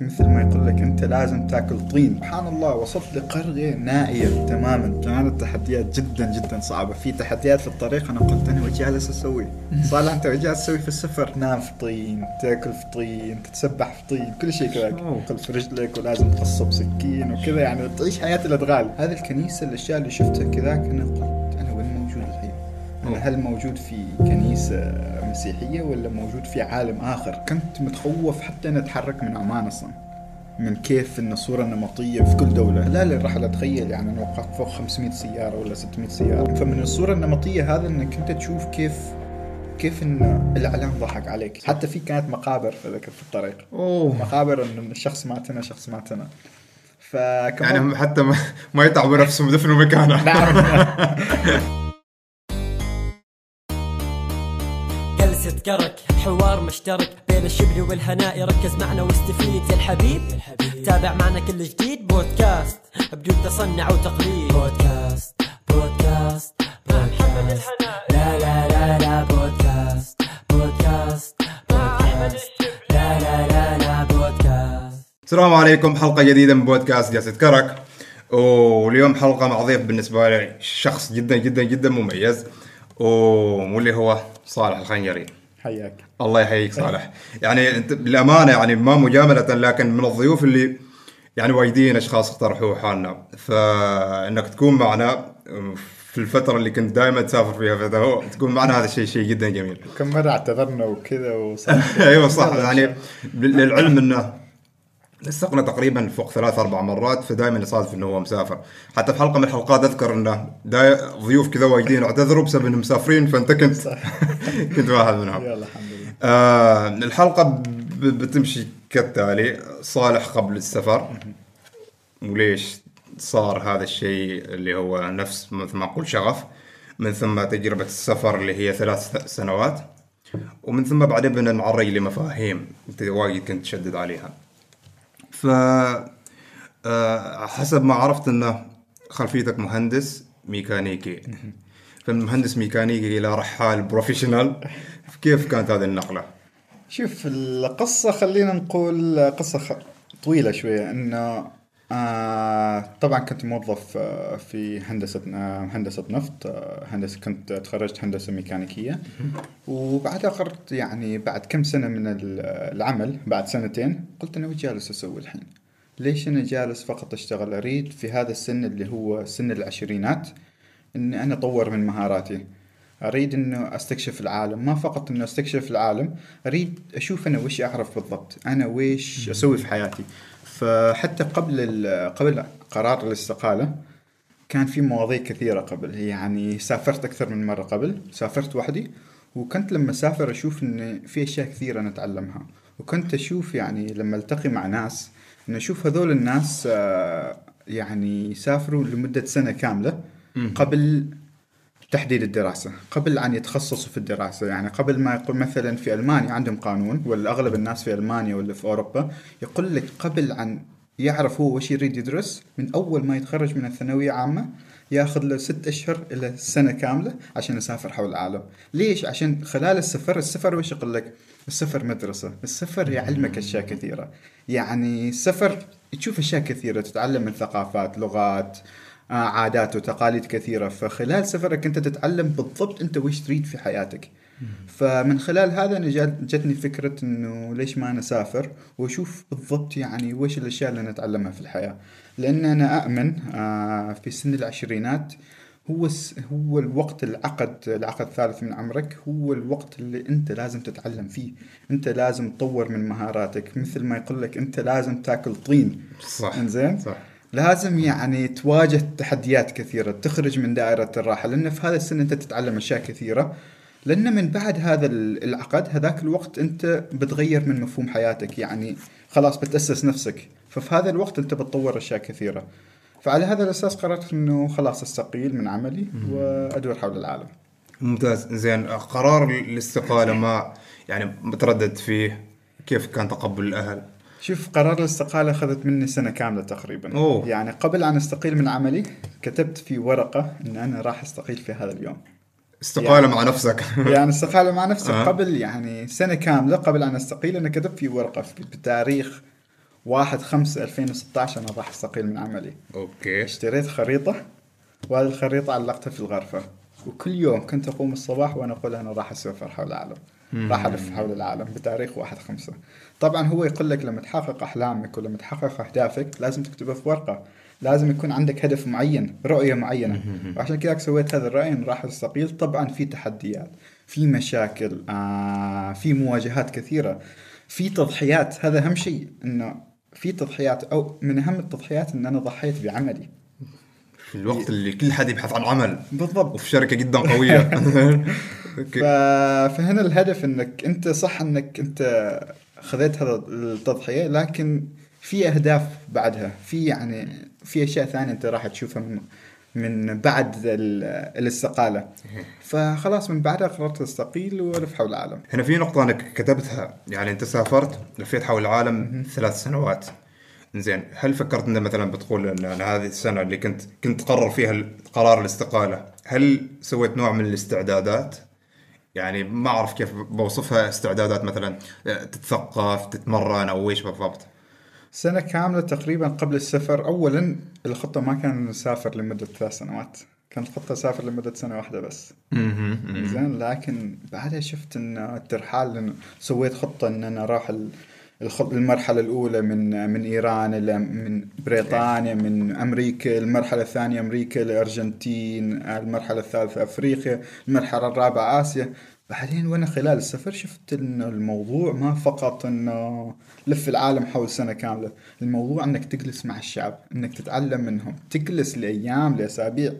مثل ما يقول لك انت لازم تاكل طين. سبحان الله وصلت لقرية نائية تماما، كانت التحديات جدا جدا صعبة. في تحديات في الطريق انا قلت انا وش جالس اسوي؟ صالح انت وش جالس تسوي في السفر؟ تنام في طين، تاكل في طين، تتسبح في طين، كل شيء كذا، تقل في رجلك ولازم تقصب سكين وكذا، يعني تعيش حياة الادغال. هذه الكنيسة الاشياء اللي شفتها كذاك انا قلت انا وين موجود الحين؟ هل موجود في كنيسة مسيحية ولا موجود في عالم آخر؟ كنت متخوف حتى أن أتحرك من عمان أصلا، من كيف إن الصورة النمطية في كل دولة. لا للرحلة تخيل، يعني أنا وقفت فوق 500 سيارة ولا 600 سيارة. فمن الصورة النمطية هذا إنك أنت تشوف كيف إن الإعلام ضحك عليك. حتى في كانت مقابر في الطريق، مقابر إن الشخص ماتنا. يعني هم حتى ما يتعبوا نفسهم دفنوا مكانه. نعم. جلسة كرك، حوار مشترك بين الشبلي والهناء، يركز معنا واستفيد يا الحبيب. تابع معنا كل جديد بودكاست بدون تصنع وتقليد. بودكاست بودكاست بودكاست، لا لا لا لا بودكاست بودكاست بودكاست، لا لا لا لا بودكاست. السلام عليكم، حلقة جديدة من بودكاست جلسة كرك، واليوم حلقة مع ضيف بالنسبة لي شخص جدا جدا جدا مميز، واللي هو صالح الخنجري. حياك الله. يحييك صالح. يعني انت بالامانه، يعني ما مجامله، لكن من الضيوف اللي يعني وايدين اشخاص اقترحوا حالنا، فانك تكون معنا في الفتره اللي كنت دائما تسافر فيها، فهو تكون معنا، هذا الشيء جدا جميل. كم مره اعتذرنا وكذا وصح. ايوه صح. يعني للعلم انه لصقنا تقريبا فوق 3-4 مرات، فدائما يصادف انه هو مسافر. حتى في حلقه من الحلقات اذكر انه ضيوف كذا وايدين اعتذروا بسبب انهم مسافرين، فانت كنت واحد منهم. يلا الحمد لله. الحلقه بتمشي كالتالي: صالح قبل السفر، وليش صار هذا الشيء اللي هو نفس مثل ما اقول شغف، من ثم تجربه السفر اللي هي 3 سنوات، ومن ثم بعدين بنعرج لمفاهيم انت وايد كنت تشدد عليها. ف حسب ما عرفت انه خلفيتك مهندس ميكانيكي، فالمهندس ميكانيكي الى رحال بروفيشنال، كيف كانت هذه النقله؟ شوف القصه، خلينا نقول قصه طويله شويه. انه طبعا كنت موظف في هندسه نفط، كنت تخرجت هندسه ميكانيكيه، وبعدها قررت يعني بعد كم سنه من العمل، بعد 2 سنين، قلت انا وش جالس اسوي الحين؟ ليش انا جالس فقط اشتغل؟ اريد في هذا السن اللي هو سن ال20 ان انا اطور من مهاراتي، اريد انه استكشف العالم. ما فقط انه استكشف العالم، اريد اشوف انا وش اعرف بالضبط، انا وش اسوي في حياتي. فحتى قبل قرار الاستقالة كان في مواضيع كثيرة قبل، يعني سافرت أكثر من مرة قبل، سافرت وحدي، وكنت لما سافر أشوف إن في أشياء كثيرة أنا أتعلمها، وكنت أشوف يعني لما ألتقي مع ناس إن أشوف هذول الناس يعني سافروا لمدة 1 سنة كاملة قبل تحديد الدراسة، قبل أن يتخصصوا في الدراسة. يعني قبل ما يقول مثلا في ألمانيا عندهم قانون، ولا أغلب الناس في ألمانيا ولا في أوروبا يقول لك قبل أن يعرف هو وش يريد يدرس، من أول ما يتخرج من الثانوية عامة ياخذ له 6 أشهر إلى 1 سنة كاملة عشان يسافر حول العالم. ليش؟ عشان خلال السفر وش يقول لك؟ السفر مدرسة، السفر يعلمك أشياء كثيرة. يعني السفر تشوف أشياء كثيرة، تتعلم من ثقافات، لغات، عادات وتقاليد كثيرة. فخلال سفرك أنت تتعلم بالضبط أنت وش تريد في حياتك. فمن خلال هذا أنا جتني فكرة إنه ليش ما أنا سافر وأشوف بالضبط يعني وش الأشياء اللي أنا أتعلمها في الحياة. لأن أنا أؤمن في سن 20 هو الوقت، العقد 3 من عمرك، هو الوقت اللي أنت لازم تتعلم فيه، أنت لازم تطور من مهاراتك. مثل ما يقول لك أنت لازم تأكل طين. صح. إنزين؟ صح. لازم يعني تواجه تحديات كثيرة، تخرج من دائرة الراحة، لأن في هذا السن أنت تتعلم أشياء كثيرة. لأن من بعد هذا العقد، هذاك الوقت أنت بتغير من مفهوم حياتك، يعني خلاص بتأسس نفسك، ففي هذا الوقت أنت بتطور أشياء كثيرة. فعلى هذا الأساس قررت أنه خلاص أستقيل من عملي وأدور حول العالم. ممتاز. زين، قرار الاستقالة ما يعني متردد فيه، كيف كان تقبل الأهل؟ شوف قرار الاستقالة أخذت مني 1 سنة كاملة تقريبا. يعني قبل أن أستقيل من عملي كتبت في ورقة إن أنا راح أستقيل في هذا اليوم. استقالة يعني مع نفسك. يعني استقالة مع نفسك. قبل يعني 1 سنة كاملة قبل أن أستقيل أنا كتبت في ورقة بالتاريخ 1/5/2016 أنا راح أستقيل من عملي. أوكي. اشتريت خريطة وهذه الخريطة علقتها في الغرفة، وكل يوم كنت أقوم الصباح وأنا أقول أنا راح أسافر حول العالم، راح ألف حول العالم بتاريخ 1/5. طبعا هو يقول لك لما تحقق أحلامك ولما تحقق أهدافك لازم تكتبها في ورقة، لازم يكون عندك هدف معين، رؤية معينة. وعشان كذا سويت هذا الرأي إن راح أستقيل. طبعا في تحديات، في مشاكل، في مواجهات كثيرة، في تضحيات. هذا أهم شيء، إنه في تضحيات، أو من أهم التضحيات إن أنا ضحيت بعملي في الوقت اللي كل حد يبحث عن عمل. بالضبط. وفي شركة جدا قوية. فهنا الهدف إنك أنت صح إنك أنت خذيت هذا التضحية، لكن في أهداف بعدها، في يعني في أشياء ثانية أنت راح تشوفها من بعد الاستقالة. فخلاص من بعدها قررت استقيل وألف حول العالم. هنا في نقطة أنا كتبتها، يعني أنت سافرت لفيت حول العالم 3 سنوات. إنزين، هل فكرت أنت مثلا بتقول أن هذه السنة اللي كنت قرر فيها قرار الاستقالة، هل سويت نوع من الاستعدادات؟ يعني ما أعرف كيف بوصفها، استعدادات مثلا تتثقف، تتمرن، أو إيش بالضبط؟ سنة كاملة تقريبا قبل السفر. أولا الخطة ما كان نسافر لمدة 3 سنوات، كانت الخطة سافر لمدة 1 سنة بس. زين، لكن بعدها شفت أن الترحال، سويت خطة أن أنا راح المرحلة الأولى من إيران إلى من بريطانيا، من أمريكا، المرحلة الثانية أمريكا لأرجنتين، المرحلة الثالثة أفريقيا، المرحلة الرابعة آسيا. بعدين وأنا خلال السفر شفت إن الموضوع ما فقط إنه لف العالم حول 1 سنة، الموضوع إنك تجلس مع الشعب، إنك تتعلم منهم، تجلس لأيام لأسابيع.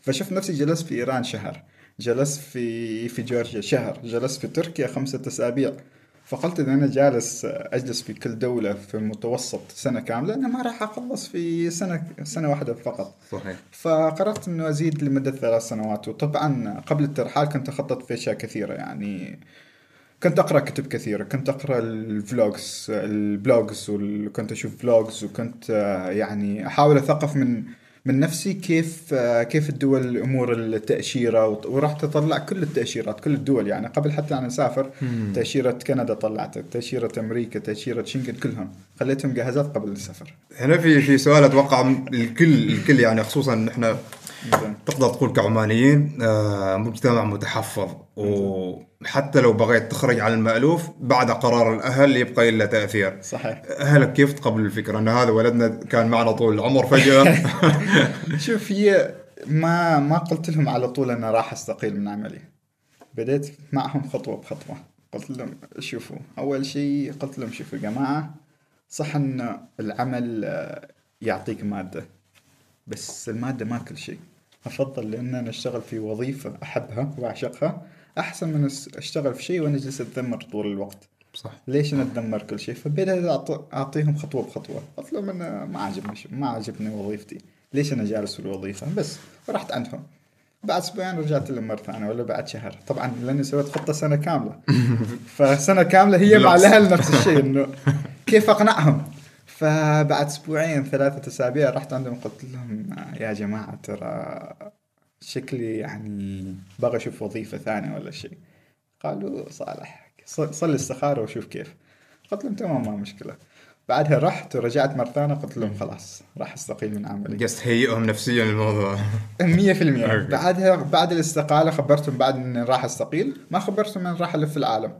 فشفت نفسي جلست في إيران شهر، جلست في جورجيا شهر، جلست في تركيا 5 أسابيع. فقلت إذا أنا جالس أجلس في كل دولة في المتوسط 1 سنة، أنا ما راح أخلص في سنة واحدة فقط. صحيح. فقررت إنه أزيد لمدة 3 سنوات. وطبعا قبل الترحال كنت أخطط في أشياء كثيرة، يعني كنت أقرأ كتب كثيرة، كنت أقرأ البلوجز، وكنت أشوف بلوجز، وكنت يعني أحاول أثقف من نفسي كيف الدول، أمور التأشيرة، ورحت أطلع كل التأشيرات، كل الدول، يعني قبل حتى أنا أسافر. تأشيرة كندا طلعت، تأشيرة أمريكا، تأشيرة شنغن، كلهم خليتهم جاهزات قبل السفر. هنا في سؤال أتوقع الكل يعني، خصوصا نحن تقدر تقول كعمانيين مجتمع متحفظ، وحتى لو بغيت تخرج عن المألوف بعد قرار الأهل يبقى إلا تأثير. صحيح. أهلك كيف تقبل الفكرة أن هذا ولدنا كان معنا طول العمر فجأة؟ شوف، هي ما قلت لهم على طول أنا راح أستقيل من عملي، بدأت معهم خطوة بخطوة. قلت لهم شوفوا، أول شيء قلت لهم شوفوا يا جماعة، صح أن العمل يعطيك مادة، بس المادة ما كل شيء. أفضل لأن أنا أشتغل في وظيفة أحبها وأعشقها أحسن من أشتغل في شيء وأنا جالس أتذمر طول الوقت. صح. ليش أنا أتذمر كل شيء؟ فبدأت أعطيهم خطوة بخطوة. قلت لهم أنا ما عجبني وظيفتي، ليش أنا جالس في الوظيفة بس؟ ورحت عندهم. بعد أسبوعين رجعت لهم مرة ثانية، ولا بعد شهر. طبعا لأني سويت خطة 1 سنة، فسنة كاملة هي مع الأهل نفس الشيء، إنه كيف أقنعهم. فبعد 2-3 أسابيع رحت عندهم، قلت لهم يا جماعة ترى شكلي يعني بغى أشوف وظيفة ثانية ولا شيء. قالوا صالح صلي استخارة وشوف كيف. قلت لهم تمام، ما مشكلة. بعدها رحت ورجعت مرة ثانية، قلت لهم خلاص راح أستقيل من عملي. جست هيئهم نفسيا للموضوع 100%. بعدها بعد الاستقالة خبرتهم بعد إن راح أستقيل، ما خبرتهم إن راح ألف العالم.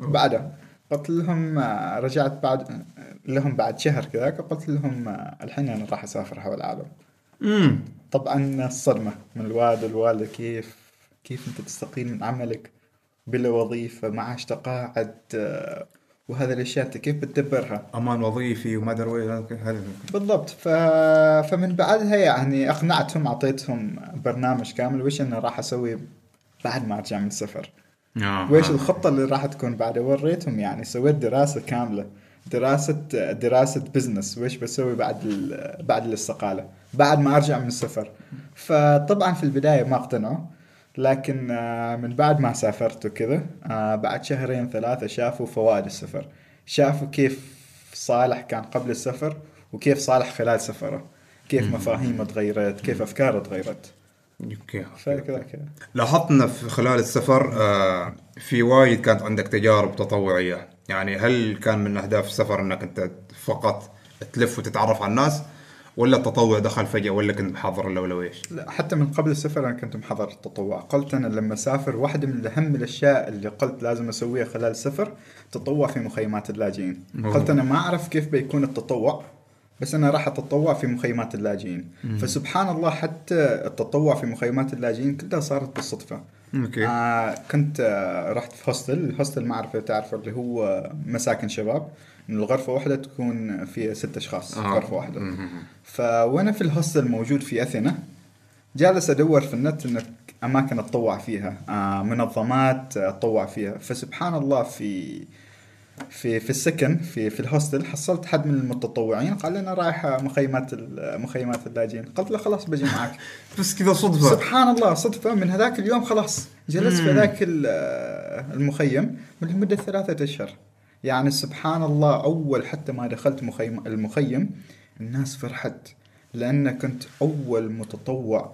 بعدها قلت لهم رجعت بعد لهم بعد شهر كذا، قلت لهم الحين أنا راح أسافر حول العالم. طبعا الصدمة من الوالد والوالدة، كيف أنت تستقيل من عملك بلا وظيفة، معاش تقاعد، وهذا الأشياء أنت كيف بتدبرها، أمان وظيفي وما أدري هذا. بالضبط. فمن بعدها يعني أقنعتهم، أعطيتهم برنامج كامل وإيش أنا راح أسوي بعد ما أرجع من السفر، وإيش الخطة اللي راح تكون بعد. وريتهم يعني سويت دراسة كاملة، دراسة بزنس، وإيش بسوي بعد الاستقالة، بعد ما أرجع من السفر. فطبعا في البداية ما اقتنعوا، لكن من بعد ما سافرت وكذا بعد 2-3 شافوا فوائد السفر، شافوا كيف صالح كان قبل السفر وكيف صالح خلال سفره، كيف مفاهيمه تغيرت، كيف أفكاره تغيرت. لاحظنا في خلال السفر في وايد كانت عندك تجارب تطوعية، يعني هل كان من أهداف السفر أنك أنت فقط تلف وتتعرف على الناس ولا التطوع دخل فجأة ولا كنت محضر ولا وإيش؟ لا حتى من قبل السفر أنا كنت محضر التطوع. قلت أنا لما سافر واحدة من أهم الأشياء اللي قلت لازم أسويها خلال السفر تطوع في مخيمات اللاجئين. قلت أنا ما أعرف كيف بيكون التطوع بس أنا راح أتطوع في مخيمات اللاجئين. فسبحان الله حتى التطوع في مخيمات اللاجئين كلها صارت بالصدفة. كنت رحت في هوستل. الهوستل معرفة تعرف اللي هو مساكن شباب من الغرفة واحدة تكون فيها 6 أشخاص غرفة واحدة. فوانا في الهوستل موجود في أثينا جالس أدور في النت إنك أماكن أتطوع فيها منظمات أتطوع فيها. فسبحان الله في السكن في الهوستل حصلت حد من المتطوعين قال لي أنا رايح مخيمات اللاجئين. قلت له خلاص بجي معك. بس كذا صدفة. سبحان الله صدفة. من هذاك اليوم خلاص جلست في ذاك المخيم لمدة 3 أشهر. يعني سبحان الله أول حتى ما دخلت المخيم الناس فرحت لأن كنت أول متطوع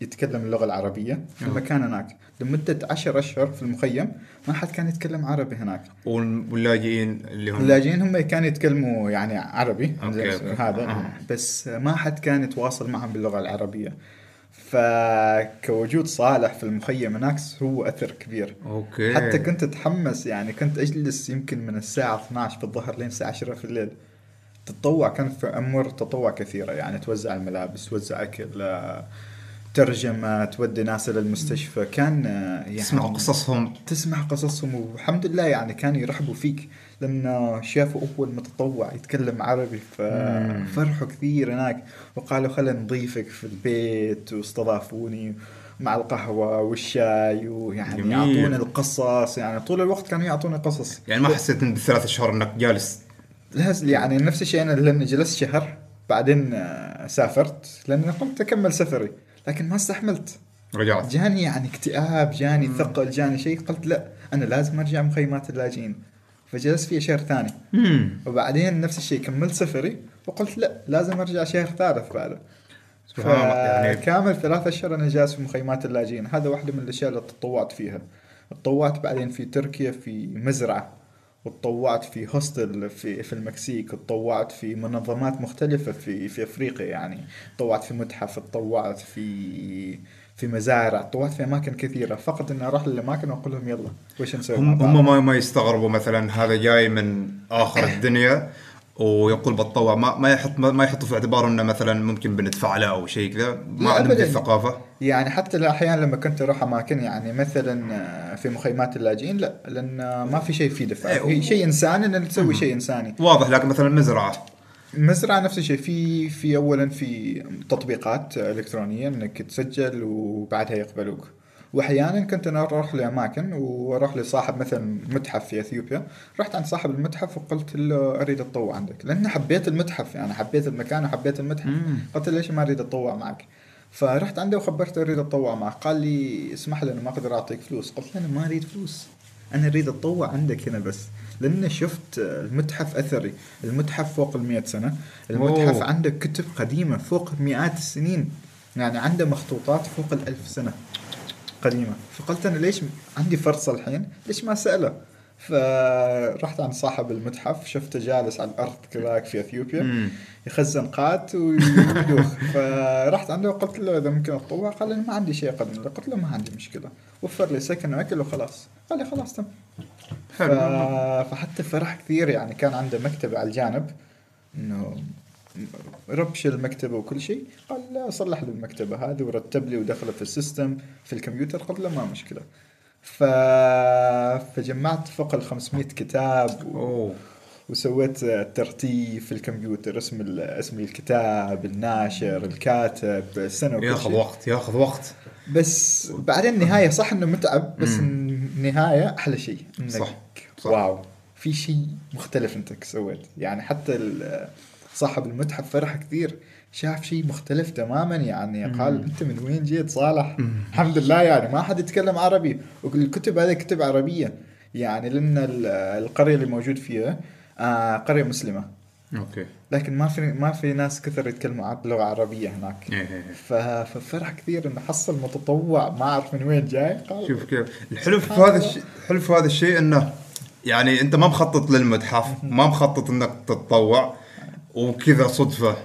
يتكلم اللغة العربية في المكان هناك. لمدة 10 أشهر في المخيم ما حد كان يتكلم عربي هناك. واللاجئين اللي هم اللاجئين هم كانوا يتكلموا يعني عربي هذا بس ما حد كان يتواصل معهم باللغة العربية. فكوجود صالح في المخيم هناك هو أثر كبير. حتى كنت أتحمس يعني كنت أجلس يمكن من الساعة 12 بالظهر لين الساعة 10 في الليل. تتطوع كان في أمور تطوع كثيرة يعني توزع الملابس توزع أكل ترجمة تودي ناس للمستشفى. كان يعني تسمع قصصهم والحمد لله يعني كانوا يرحبوا فيك لأنه شافوا أول متطوع يتكلم عربي ففرحوا كثير هناك وقالوا خلنا نضيفك في البيت واستضافوني مع القهوة والشاي ويعني يعطونا القصص. يعني طول الوقت كانوا يعطونا قصص. يعني ما حسيت إن ب3 أشهر إنك جالس يعني نفس الشيء. أنا لأن جلست شهر بعدين سافرت لأن قمت أكمل سفري لكن ما استحملت رجعت. جاني يعني اكتئاب جاني ثقل جاني شيء. قلت لا أنا لازم أرجع مخيمات اللاجئين. فجلست فيه شهر ثاني وبعدين نفس الشيء كملت سفري وقلت لا لازم أرجع شهر ثالث بعد. فكامل 3 أشهر أنا جالس في مخيمات اللاجئين. هذا واحدة من الأشياء اللي تطوعت فيها. تطوعت بعدين في تركيا في مزرعة وتطوعت في هوستل في المكسيك وتطوعت في منظمات مختلفة في أفريقيا. يعني تطوعت في متحف تطوعت في مزارع تطوعت في أماكن كثيرة. فقط إن أروح للأماكن وأقول لهم يلا وش نسوي. هم ما يستغربوا مثلا هذا جاي من آخر الدنيا ويقول بتطوع ما يحط في اعتباره إنه مثلا ممكن بندفع له أو شيء كذا. ما عندهم الثقافة يعني. حتى الأحيان لما كنت أروح أماكن يعني مثلا في مخيمات اللاجئين لا لأن ما في شيء فيه دفع. شيء إنساني إن تسوي شيء إنساني واضح. لكن مثلا مزرعة نفس الشيء في أولا في تطبيقات إلكترونية إنك تسجل وبعدها يقبلوك. وأحيانا كنت أنا أروح لأماكن وأروح لصاحب مثلا متحف في أثيوبيا. رحت عند صاحب المتحف وقلت له أريد أتطوع عندك لأن حبيت المتحف يعني حبيت المكان وحبيت المتحف. قلت له ليش ما أريد أتطوع معك. فرحت عنده وخبرته أريد أتطوع معه. قال لي اسمح لي أنا ما أقدر أعطيك فلوس. قلت له أنا ما أريد فلوس أنا أريد أتطوع عندك هنا بس لأن شفت المتحف أثري. المتحف فوق 100 سنة. المتحف عنده كتب قديمة فوق 100 سنين. يعني عنده مخطوطات فوق 1000 سنة قديمة. فقلت أنا ليش عندي فرصة الحين ليش ما سأله. فرحت عن صاحب المتحف شفته جالس على الأرض كذاك في أثيوبيا يخزن قات ويدوخ. فرحت عنده وقلت له إذا ممكن أتطوع. قال لي ما عندي شيء أقدم له. قلت له ما عندي مشكلة وفر لي سكن وأكل وخلاص. قال لي خلاص تم. فحتى فرح كثير يعني. كان عنده مكتب على الجانب إنه ربش المكتبة وكل شيء. قال لا صلح للمكتبة هذه ورتب لي ودخل في السيستم في الكمبيوتر. قلت له ما مشكلة. فجمعت فوق 500 كتاب وسويت ترتيب في الكمبيوتر اسم الكتاب الناشر الكاتب السنة وكل شيء. ياخذ وقت بس بعدين النهاية صح إنه متعب بس النهاية أحلى شيء إنك صح. واو في شيء مختلف أنت سويت. يعني حتى صاحب المتحف فرح كثير شاف شيء مختلف تماما. يعني قال أنت من وين جيت صالح. الحمد لله يعني ما حد يتكلم عربي والكتب هذه كتب عربية. يعني لأن القرية اللي موجود فيها قرية مسلمة لكن ما في ناس كثر يتكلموا لغة عربية هناك. ففرح كثير إنه حصل متطوع ما أعرف من وين جاي. قال شوف كيف الحلو في هذا الشيء إنه يعني أنت ما مخطط للمتحف, ما مخطط إنك تتطوع, وكذا صدفة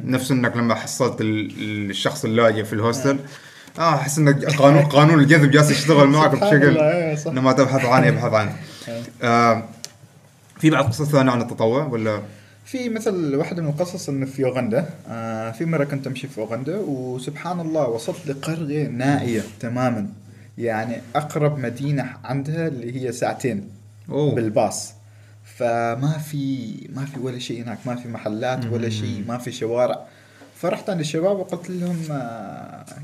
نفس إنك لما حصلت الشخص اللاجئ في الهوستل أحس إنك قانون الجذب جالس يشتغل معك بشكل لما تبحث عنه يبحث عنه. في بعض قصص ثانية عن التطوع ولا؟ في مثل واحدة من القصص إن في أوغندا, في مرة كنت أمشي في أوغندا وسبحان الله وصلت لقرية نائية تماماً, يعني أقرب مدينة عندها اللي هي 2 ساعة بالباص, فما في ولا شيء هناك, ما في محلات ولا شيء, ما في شوارع. فرحت عند الشباب وقلت لهم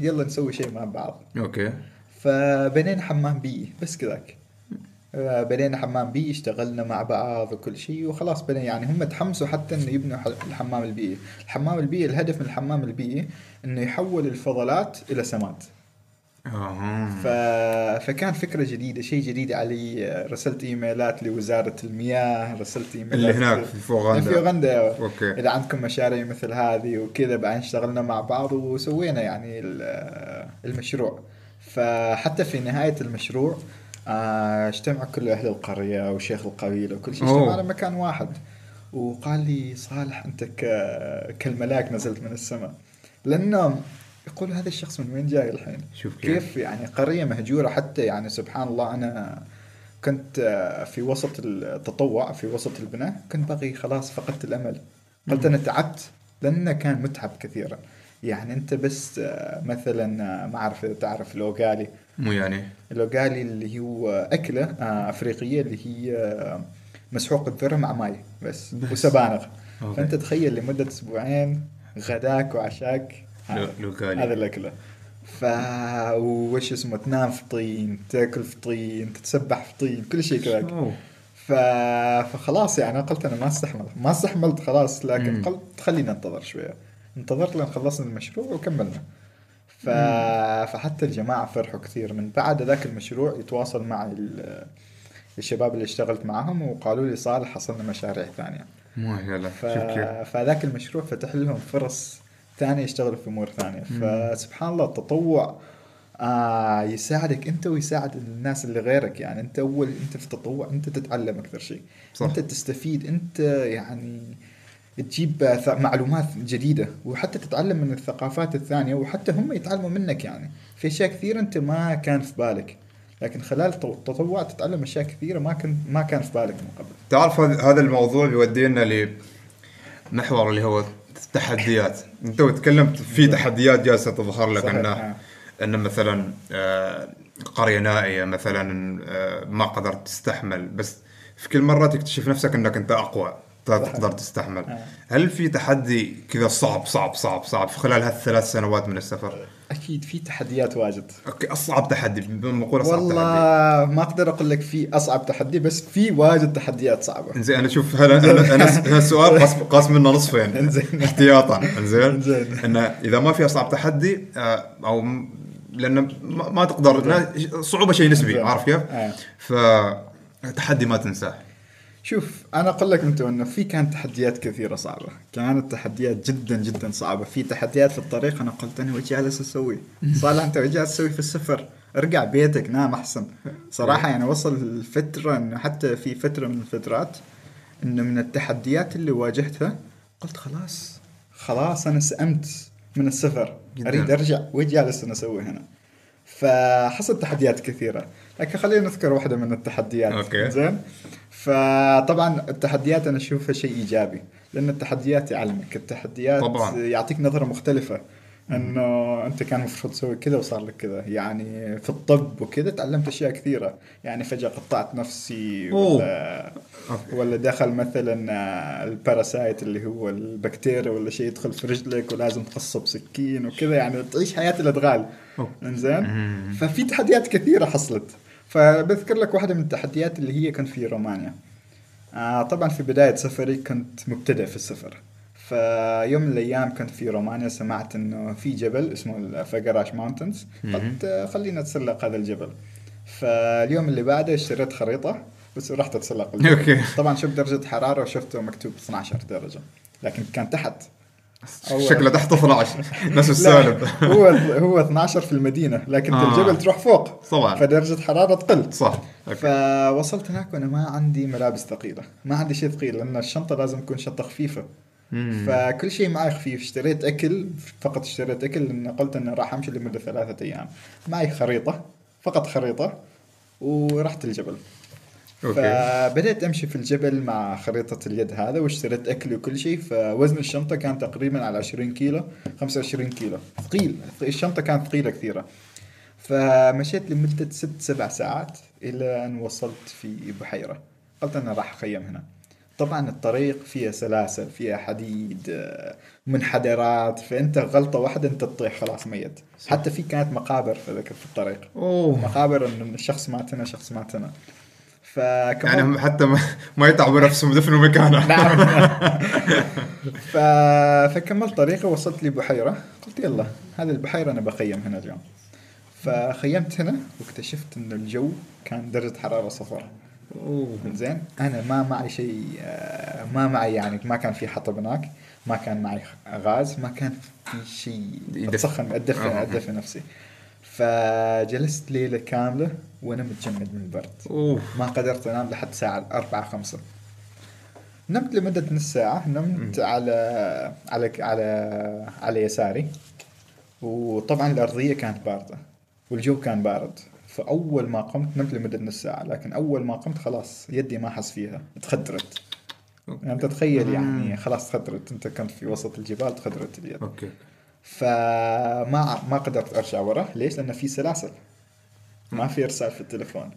يلا نسوي شيء مع بعض. أوكي. فبنينا حمام بيئي بس كذاك, بنينا حمام بيئي, اشتغلنا مع بعض وكل شيء وخلاص بنينا. يعني هم تحمسوا حتى إنه يبنوا الحمام البيئي. الحمام البيئي الهدف من الحمام البيئي إنه يحول الفضلات إلى سماد. فكان فكرة جديدة, شيء جديد علي. رسلت إيميلات لوزارة المياه, رسلت إيميلات اللي هناك في أوغندا, إذا عندكم مشاريع مثل هذه وكذا. بعدين اشتغلنا مع بعض وسوينا يعني المشروع. فحتى في نهاية المشروع اجتمع كل أهل القرية وشيخ القبيلة وكل شيء اجتمع على مكان واحد, وقال لي صالح أنت كالملاك نزلت من السماء, لأنه يقول هذا الشخص من وين جاي الحين؟ شوف كيف يعني قرية مهجورة. حتى يعني سبحان الله أنا كنت في وسط التطوع, في وسط البناء, كنت باقي خلاص فقدت الأمل. قلت أنا تعبت, لأنه كان متعب كثيرا. يعني أنت بس مثلا ما أعرف إذا تعرف اللوغالي, مو يعني اللوغالي اللي هو أكلة أفريقية اللي هي مسحوق الذرة مع ماي بس. وسبانغ. فأنت تخيل لمدة 2 أسبوع غداك وعشاك هذا الأكلة. وش اسمه, تنام في طين, تأكل في طين, تتسبح في طين, كل شيء كذا. فخلاص يعني قلت أنا ما استحملت خلاص, لكن قلت خلينا ننتظر شوية. انتظرت لين خلصنا المشروع وكملنا. فحتى الجماعة فرحوا كثير. من بعد ذاك المشروع يتواصل مع الشباب اللي اشتغلت معهم وقالوا لي صالح حصلنا مشاريع ثانية. فذاك المشروع فتح لهم فرص ثاني يشتغل في أمور ثانية. فسبحان الله التطوع يساعدك أنت ويساعد الناس اللي غيرك. يعني أنت في التطوع أنت تتعلم أكثر شيء, أنت تستفيد, أنت يعني تجيب معلومات جديدة, وحتى تتعلم من الثقافات الثانية, وحتى هم يتعلموا منك. يعني في أشياء كثير أنت ما كان في بالك, لكن خلال التطوع تتعلم أشياء كثيرة ما كان في بالك من قبل. تعرف هذا الموضوع يودينا لمحور اللي هو تحديات. انت وتكلمت في تحديات جالسه تظهر لك ان مثلا قريه نائيه مثلا ما قدرت تستحمل, بس في كل مره تكتشف نفسك انك انت اقوى تقدر تستحمل. هل في تحدي كذا صعب صعب صعب صعب في خلال هال3 سنوات من السفر؟ اكيد في تحديات واجد. اوكي, اصعب تحدي بنقول اصعب والله تحدي. والله ما اقدر اقول لك في اصعب تحدي, بس في واجد تحديات صعبه. انزين انا شوف انا السؤال قاسم لنا نصفين احتياطا. انزين انه اذا ما في اصعب تحدي او لانه ما تقدر, صعوبه شيء نسبي, عارف كيف؟ فتحدي ما تنساه. شوف أنا أقول لك أنت أنه في كانت تحديات كثيرة صعبة, كانت تحديات جدا جدا صعبة. في تحديات في الطريق أنا قلت أنا وش جالس أسوي صالح؟ أنت وش جالس تسوي في السفر؟ أرجع بيتك نام أحسن صراحة. يعني وصل الفترة أنه حتى في فترة من الفترات أنه من التحديات اللي واجهتها قلت خلاص أنا سأمت من السفر, أريد أرجع, وش جالس أنا أسوي هنا؟ فحصلت تحديات كثيرة, لكن خلينا نذكر واحدة من التحديات. أوكي. زين. فطبعا التحديات أنا أشوفها شيء إيجابي, لأن التحديات يعلمك, التحديات طبعاً يعطيك نظرة مختلفة أنه أنت كان مفروض تسوي كذا وصار لك كذا. يعني في الطب وكذا تعلمت أشياء كثيرة. يعني فجأة قطعت نفسي ولا دخل مثلا الباراسايت اللي هو البكتيريا ولا شيء يدخل في رجلك ولازم تقصه بسكين وكذا. يعني تعيش حياة الأدغال. إنزين. ففي تحديات كثيرة حصلت. فبذكر لك واحدة من التحديات اللي هي كان في رومانيا. طبعا في بداية سفري كنت مبتدئ في السفر. فيوم من الأيام كنت في رومانيا, سمعت إنه في جبل اسمه الفقراش ماونتنز, قلت خلينا نتسلق هذا الجبل. فاليوم اللي بعده اشتريت خريطة بس رحت أتسلق الجبل. طبعا شفت درجة حرارة وشفته مكتوب 12 درجة, لكن كان تحت. شكله تحت 12 نفس السالب. هو 12 في المدينه لكن الجبل تروح فوق طبعا فدرجه حراره تقل صح. فوصلت هناك وانا ما عندي ملابس ثقيله، ما عندي شيء ثقيل لان الشنطه لازم تكون شنطه خفيفه. فكل شيء معي خفيف، اشتريت اكل، فقط اشتريت اكل لان قلت اني راح امشي لمده 3 ايام. معي خريطه، فقط خريطه، ورحت الجبل. فبدأت أمشي في الجبل مع خريطة اليد هذا، واشتريت أكل وكل شيء. فوزن الشنطة كان تقريبا على 20 كيلو 25 كيلو، ثقيل. الشنطة كانت ثقيلة كثيرة. فمشيت لمدة 6-7 ساعات إلى أن وصلت في بحيرة. قلت أنا راح أخيم هنا. طبعا الطريق فيها سلاسل، فيها حديد، منحدرات، فأنت غلطة واحدة أنت تطيح خلاص ميت. حتى في كانت مقابر في الطريق، مقابر أن الشخص ماتنا، شخص ماتنا. يعني هم حتى ما يتعبوا نفسهم، دفنوا مكانه. نعم. فكملت طريقي، وصلت لبحيرة. قلت يلا هذه البحيرة أنا بخيم هنا اليوم. فخيمت هنا واكتشفت إن الجو كان درجة حرارة صفر. زين، أنا ما معي شيء، ما معي يعني ما كان في حطب هناك، ما كان معي غاز، ما كان في شيء أتسخن أدفن نفسي. فجلست ليلة كاملة وأنا متجمد من البرد. ما قدرت أنام لحد ساعة 4-5. نمت لمدة نص ساعة، نمت على على على على يساري، وطبعا الأرضية كانت باردة والجو كان بارد. فأول ما قمت نمت لمدة نص ساعة، لكن أول ما قمت خلاص يدي ما حس فيها، تخدرت. أنت تخيل يعني خلاص تخدرت، أنت كنت في وسط الجبال تخدرت اليد. أوكي. فما قدرت أرجع ورا. ليش؟ لأن في سلاسل، ما في إرسال في التلفون،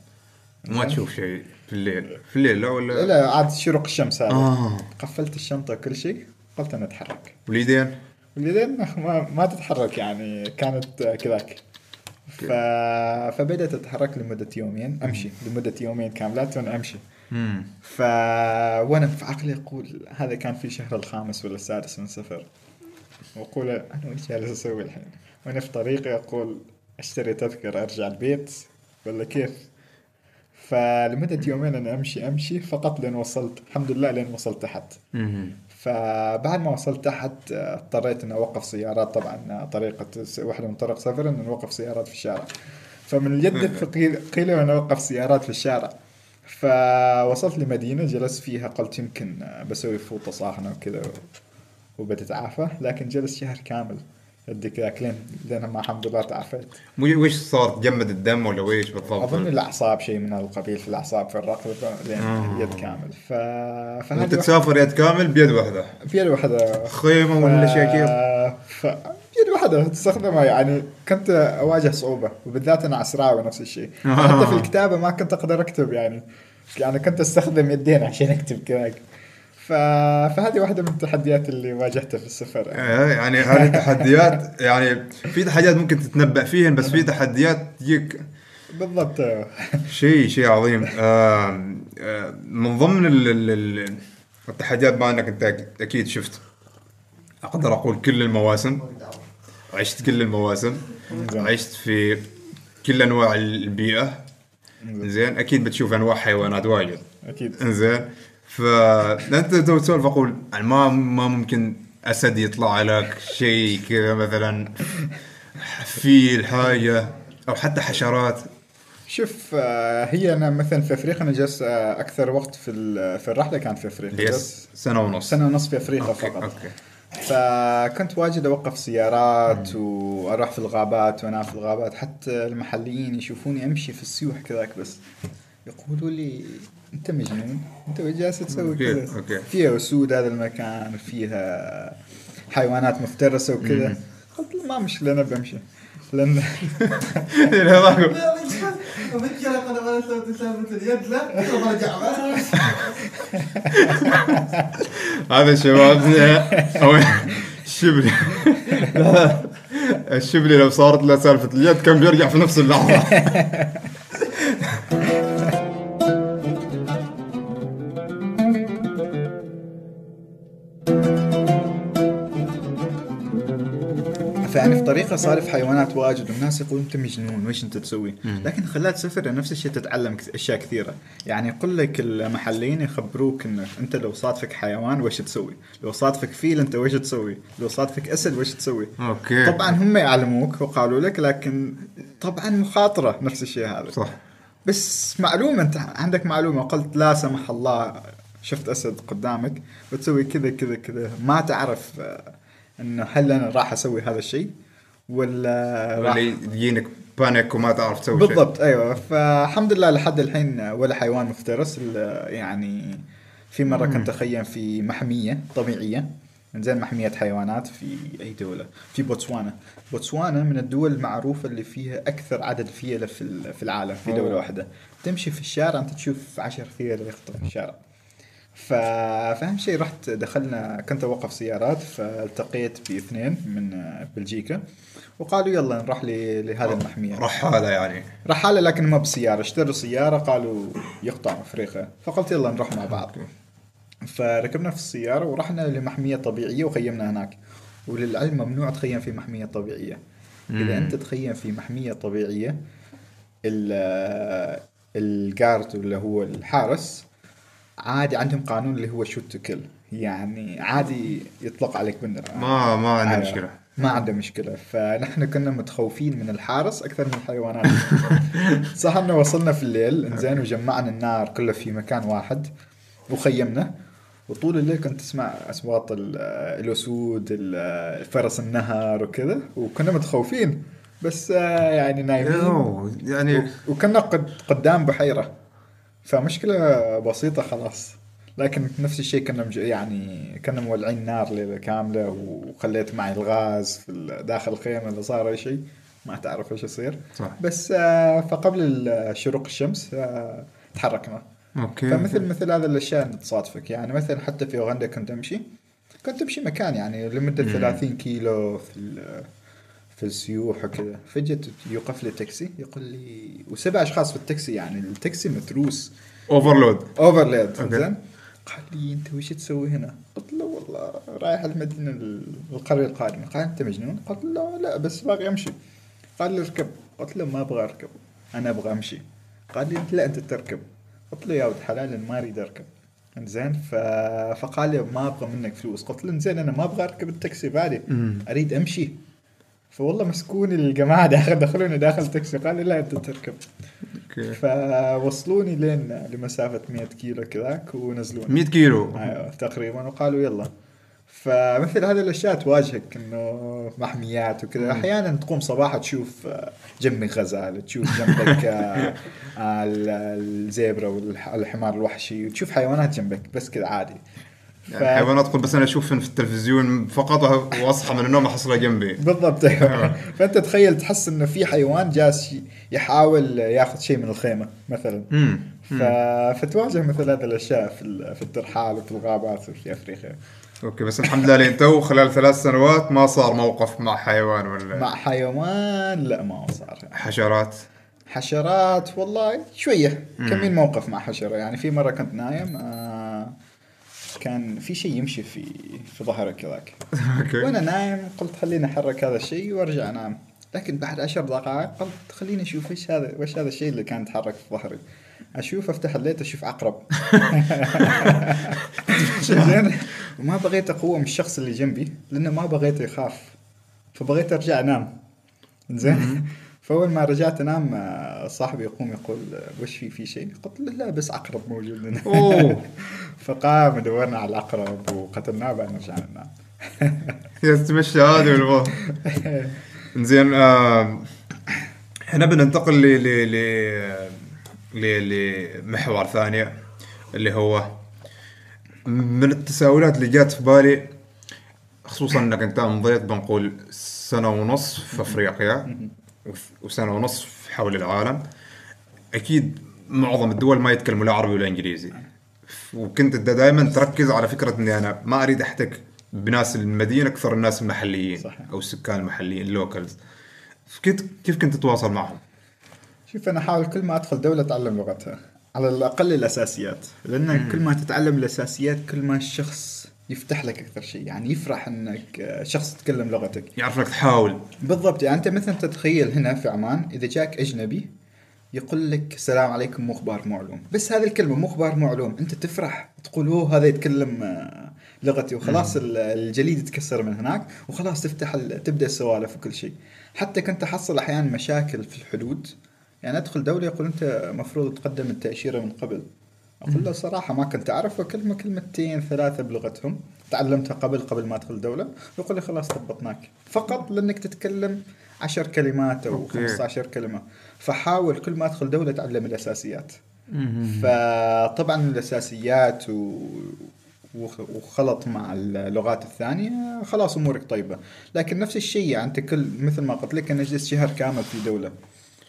ما تشوف شيء في الليل. في الليل لا، ولا لا، عاد شروق الشمس هذا. قفلت الشنطة كل شيء، قلت أنا أتحرك. واليدين ما تتحرك يعني، كانت كذاك. فبدأت أتحرك لمدة يومين، أمشي لمدة يومين كاملات وأنا أمشي. وأنا في عقلي أقول هذا كان في شهر 5 ولا 6 من سفر، وأقول أنا وش جالس أسوي الحين؟ وأنا في طريقي أقول أشتري تذكرة أرجع البيت ولا كيف؟ فلمدة يومين أنا أمشي فقط لين وصلت، الحمد لله لين وصلت تحت. فبعد ما وصلت تحت اضطريت أن أوقف سيارات. طبعا طريقة واحدة من طرق سفر أن نوقف سيارات في الشارع، فمن اليد قيل أن أوقف سيارات في الشارع. فوصلت لمدينة جلس فيها، قلت يمكن بسوي فوطة صاحنة وكذا وبتتعافى، لكن جلس شهر كامل يديك أكلين لأنها ما الحمد لله تعافيت. وش صار؟ تجمد الدم ولا ويش بالضبط؟ أظن الأعصاب، شيء من القبيل في الأعصاب، في الرقبة، لأن يد كامل. وانت تسافر يد كامل بيد واحدة خيمة ولا شيء كيف؟ بيد واحدة تستخدمها يعني. كنت أواجه صعوبة، وبالذات أنا عسراوي نفس الشيء. حتى في الكتابة ما كنت أقدر أكتب يعني كنت أستخدم يدين عشان أكتب كذاك. فهذه واحدة من التحديات اللي واجهتها في السفر يعني هذه التحديات يعني في تحديات ممكن تتنبأ فيهن، بس في تحديات تجيك بالضبط. شيء عظيم. من ضمن التحديات ما أنك أنت أكيد شفت، أقدر أقول كل المواسم، عشت كل المواسم، عشت في كل أنواع البيئة. إنزين أكيد بتشوف أنواع حيوانات واجد أكيد. إنزين فأنت تسولف أقول ما ممكن أسد يطلع لك شيء كذا مثلا، فيل حاجة، أو حتى حشرات. شوف هي أنا مثلا في أفريقيا، أنا جلس أكثر وقت في الرحلة كان في أفريقيا، جلس 1.5 سنة في أفريقيا فقط. فكنت واجد أوقف سيارات وأروح في الغابات وأنام في الغابات. حتى المحليين يشوفوني أمشي في السيوح كذاك بس يقولوا لي أنت مجنون، أنت جالس تسوي كذا. فيها أسود هذا المكان، فيها حيوانات مفترسة وكذا. قلت ما مش لأنا بمشي لأن هذا شبابنا أو الشبلي. الشبلي لو صارت له سالفة اليد كان بيرجع في نفس اللحظة. يعني في طريقه صارف حيوانات واجد والناس يقولون انت مجنون ويش انت تسوي، لكن خلات سفر نفس الشيء تتعلم اشياء كثيره. يعني يقول لك المحليين يخبروك انك انت لو صادفك حيوان ويش تسوي، لو صادفك فيل انت ويش تسوي، لو صادفك اسد ويش تسوي. أوكي. طبعا هم يعلموك وقالوا لك، لكن طبعا مخاطره نفس الشيء هذا صح. بس معلومه انت عندك معلومه، قلت لا سمح الله شفت اسد قدامك وتسوي كذا كذا كذا، ما تعرف انه هل انا راح اسوي هذا الشيء ولا يجينك بانيك وما تعرف تسوي شيء بالضبط. ايوه، فالحمد لله لحد الحين ولا حيوان مفترس. يعني في مره كنت اخيم في محميه طبيعيه، انزين محميه حيوانات في اي دوله، في بوتسوانا. بوتسوانا من الدول المعروفه اللي فيها اكثر عدد فيله في العالم، في دوله واحده. تمشي في الشارع انت تشوف 10 فيله يخطفوا في الشارع. فأهم شيء رحت دخلنا، كنت أوقف سيارات فالتقيت باثنين من بلجيكا وقالوا يلا نروح لهذا المحمية. رحالة يعني رحالة، لكن ما بسيارة، اشتروا سيارة قالوا يقطع أفريقيا، فقلت يلا نروح مع بعض. فركبنا في السيارة ورحنا لمحمية طبيعية وخيمنا هناك. وللعلم ممنوع تخيم في محمية طبيعية. إذا أنت تخيم في محمية طبيعية الجارد اللي هو الحارس عادي عندهم قانون اللي هو shoot to kill، يعني عادي يطلق عليك بالنار، ما عندهم مشكلة، ما عندهم مشكلة. فنحن كنا متخوفين من الحارس أكثر من الحيوانات. صح إنه وصلنا في الليل إنزين وجمعنا النار كله في مكان واحد وخيمنا، وطول الليل كنت تسمع أصوات الأسود، الفرس النهر وكذا، وكنا متخوفين بس يعني نايمين يعني، وكنا قدام بحيرة، فمشكلة بسيطة خلاص. لكن نفس الشيء كنا يعني كنا مولعين نار ليلة كاملة، وخليت معي الغاز في داخل الخيمة اللي صار أي شيء ما تعرف إيش يصير صح. بس فقبل شروق الشمس تحركنا. أوكي. فمثل هذا الأشياء تصادفك. يعني مثلا حتى في أوغندا كنت أمشي مكان يعني لمدة 30 كيلو في السيوح وكذا، فجأة يوقف لي تاكسي يقول لي وسبع أشخاص في التاكسي، يعني التاكسي متروس أوفرلود. إنزين قال لي أنت وش تسوي هنا؟ قلت له والله رايح المدينة القرية القادمة. قال أنت مجنون؟ قلت له لا بس باغي أمشي. قال لي اركب. قلت له ما أبغى أركب، أنا أبغى أمشي. قال لي لا أنت تركب. قلت له يا ولد حلال ما أريد أركب. إنزين فقال لي ما أبغى منك فلوس. قلت له إنزين أنا ما أبغى أركب التاكسي بعدي، أريد أمشي. فوالله مسكون الجماعة دخلوني داخل تاكسي، قال لي لا أنت تركب. فوصلوني لين لمسافة 100 كيلو كذاك ونزلوني 100 كيلو تقريبا، وقالوا يلا. فمثل هذه الأشياء تواجهك إنه محميات وكذا. أحيانا تقوم صباحا تشوف جنبك غزال، تشوف جنبك الزبرة والحمار الوحشي، وتشوف حيوانات جنبك بس كذا عادي. يعني حيوانات تقول بس أنا أشوف في التلفزيون فقط وأصحى من النوم أحصله جنبي بالضبط. فأنت تخيل تحس إنه في حيوان جالس يحاول يأخذ شيء من الخيمة مثلا. فتواجه مثل هذه الأشياء في الترحال وفي الغابات وفي أفريقيا. أوكي. بس الحمد لله لين تو خلال 3 سنوات ما صار موقف مع حيوان ولا مع حيوان؟ لا ما صار. حشرات والله شوية كمين موقف مع حشرة. يعني في مرة كنت نايم كان في شيء يمشي في ظهرك ذاك. وانا نايم قلت خليني احرك هذا الشيء وارجع انام، لكن بعد 10 دقائق قلت خليني اشوف ايش هذا الشيء اللي كان يتحرك في ظهري. اشوف افتح الليت اشوف عقرب. وما بغيت اقوم الشخص اللي جنبي لانه ما بغيت يخاف، فبغيت ارجع انام. زين فأول ما رجعت أنام صاحبي يقوم يقول وش في شيء؟ قلت له لا بس عقرب موجود لنا. فقام دورنا على العقرب وقتلناه بعد نرجع لنا. يستمشي هذا والله. إنزين إحنا بننتقل لمحور ثاني اللي هو من التساؤلات اللي جات في بالي، خصوصا إنك أنت مضيت بنقول 1.5 سنة في أفريقيا و1.5 سنة حول العالم. أكيد معظم الدول ما يتكلموا لا عربي ولا إنجليزي، وكنت دائما تركز على فكرة إني أنا ما أريد أحتك بناس المدينة أكثر الناس المحليين صحيح. أو السكان المحليين اللوكالز. كيف كنت تتواصل معهم؟ شوف أنا أحاول كل ما أدخل دولة أتعلم لغتها على الأقل الأساسيات، لأن كل ما تتعلم الأساسيات كل ما الشخص يفتح لك أكثر شيء, يعني يفرح أنك شخص تتكلم لغتك, يعرف لك تحاول. بالضبط, يعني أنت مثلا تتخيل هنا في عمان إذا جاك أجنبي يقول لك السلام عليكم مخبار معلوم, بس هذه الكلمة مخبار معلوم أنت تفرح تقول اوه هذا يتكلم لغتي, وخلاص الجليد يتكسر من هناك, وخلاص تفتح تبدأ السوالف وكل شيء. حتى كنت أحصل أحيانا مشاكل في الحدود, يعني أدخل دولة يقول أنت مفروض تقدم التأشيرة من قبل, أقول له صراحة ما كنت أعرف كلمة كلمتين ثلاثة بلغتهم تعلمتها قبل ما أدخل دولة, يقول لي خلاص ضبطناك فقط لأنك تتكلم 10 كلمات أو 15 كلمة. فحاول كل ما أدخل دولة تعلم الأساسيات. فطبعا الأساسيات وخلط مع اللغات الثانية خلاص أمورك طيبة. لكن نفس الشيء يعني أنت كل مثل ما قلت لك أنا أجلس شهر كامل في دولة,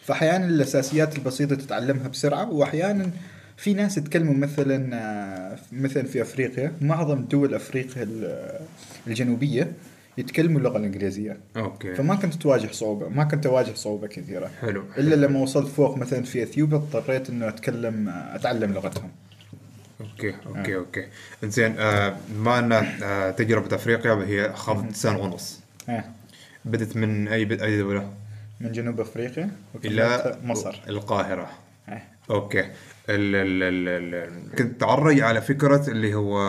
فأحيانا الأساسيات البسيطة تتعلمها بسرعة, وأحيانا في ناس يتكلموا مثلا في أفريقيا, معظم دول أفريقيا الجنوبية يتكلموا اللغة الإنجليزية. أوكي. فما كنت تواجه صعوبة, ما كنت أواجه صعوبة كثيرة. حلو. إلا لما وصلت فوق مثلا في أثيوبيا اضطريت إنه أتعلم لغتهم. أوكي. إنزين, ما أن تجربة أفريقيا وهي خاضت 1.5 سنة. بدت من أي دولة؟ من جنوب أفريقيا إلى مصر, القاهرة. أوكي. كنت تعرّي على فكرة اللي هو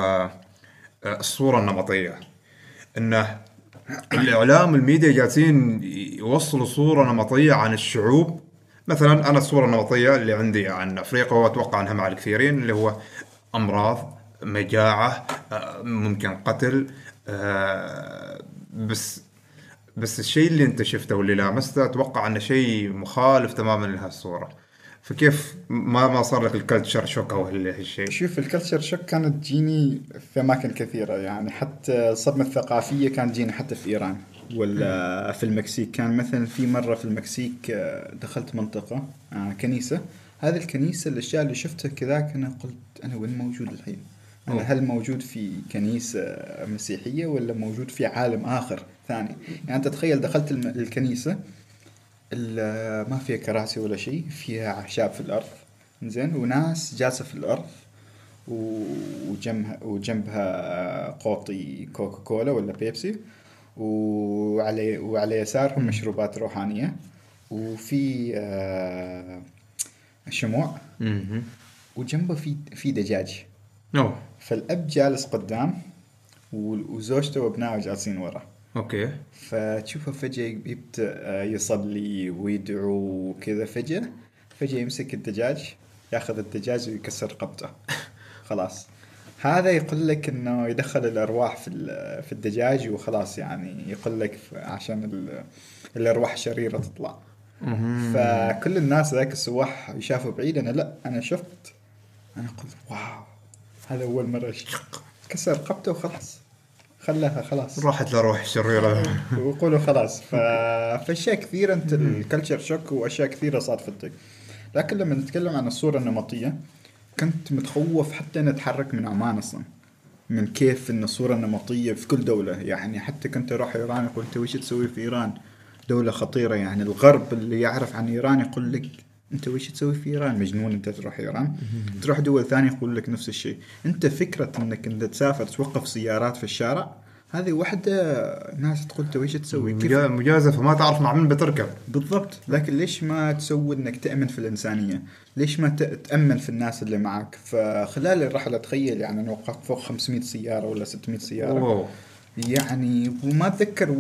الصورة النمطية, إنه الإعلام الميديا جالسين يوصلوا صورة نمطية عن الشعوب. مثلا أنا الصورة النمطية اللي عندي عن أفريقيا وأتوقع أنها مع الكثيرين اللي هو أمراض, مجاعة, ممكن قتل. بس الشيء اللي أنت شفته واللي لامسته أتوقع أنه شيء مخالف تماما لهذه الصورة. فكيف ما صار لك الكلتشر شوك أو هالشيء؟ شوف, الكلتشر شوك كانت تجيني في أماكن كثيرة, يعني حتى الصدمة الثقافية كانت تجيني حتى في إيران ولا في المكسيك. كان مثلا في مرة في المكسيك دخلت منطقة كنيسة, هذه الكنيسة الأشياء اللي شفتها كذاك أنا قلت أنا وين موجود الحين؟ أنا هل موجود في كنيسة مسيحية ولا موجود في عالم آخر ثاني؟ يعني أنت تخيل دخلت الكنيسة ما فيها كراسي ولا شيء, فيها أعشاب في الأرض, إنزين, وناس جالسة في الأرض وجنبها قوطي كوكا كولا ولا بيبسي, وعلى يسارهم مشروبات روحانية, وفي شموع, وجنبه في دجاج. فالأب جالس قدام وزوجته وابنائه جالسين ورا. أوكي. فتشوفه فجأة يبدأ يصلي ويدعو وكذا, فجأة يمسك الدجاج, يأخذ الدجاج ويكسر قبضته. خلاص, هذا يقول لك إنه يدخل الأرواح في الدجاج وخلاص, يعني يقول لك عشان الأرواح الشريرة تطلع. فكل الناس ذاك السواح يشافوا بعيد, أنا شفت, أنا قلت واو, هذا أول مرة كسر قبضته وخلاص, خلاها خلاص راحت لروح شريرة ويقولوا خلاص. فأشياء كثيرة أنت الكلتشر شوك وأشياء كثيرة صارت في الطيب. لكن لما نتكلم عن الصورة النمطية كنت متخوف حتى أن أتحرك من عمان أصلا, من كيف أن الصورة النمطية في كل دولة. يعني حتى كنت أروح إيران يقول أنت وش تسوي في إيران؟ دولة خطيرة. يعني الغرب اللي يعرف عن إيران يقول لك أنت وش تسوي في إيران؟ مجنون أنت تروح إيران. تروح دول ثانية يقول لك نفس الشيء. أنت فكرة أنك أنت تسافر توقف سيارات في الشارع, هذه واحدة ناس تقول أنت وش تسوي مجازة, فما تعرف مع من بتركب. بالضبط. لكن ليش ما تسوي أنك تأمن في الإنسانية؟ ليش ما تأمن في الناس اللي معك؟ فخلال الرحلة تخيل يعني أنا وقفت فوق 500 سيارة ولا 600 سيارة. أوه. يعني وما أتذكر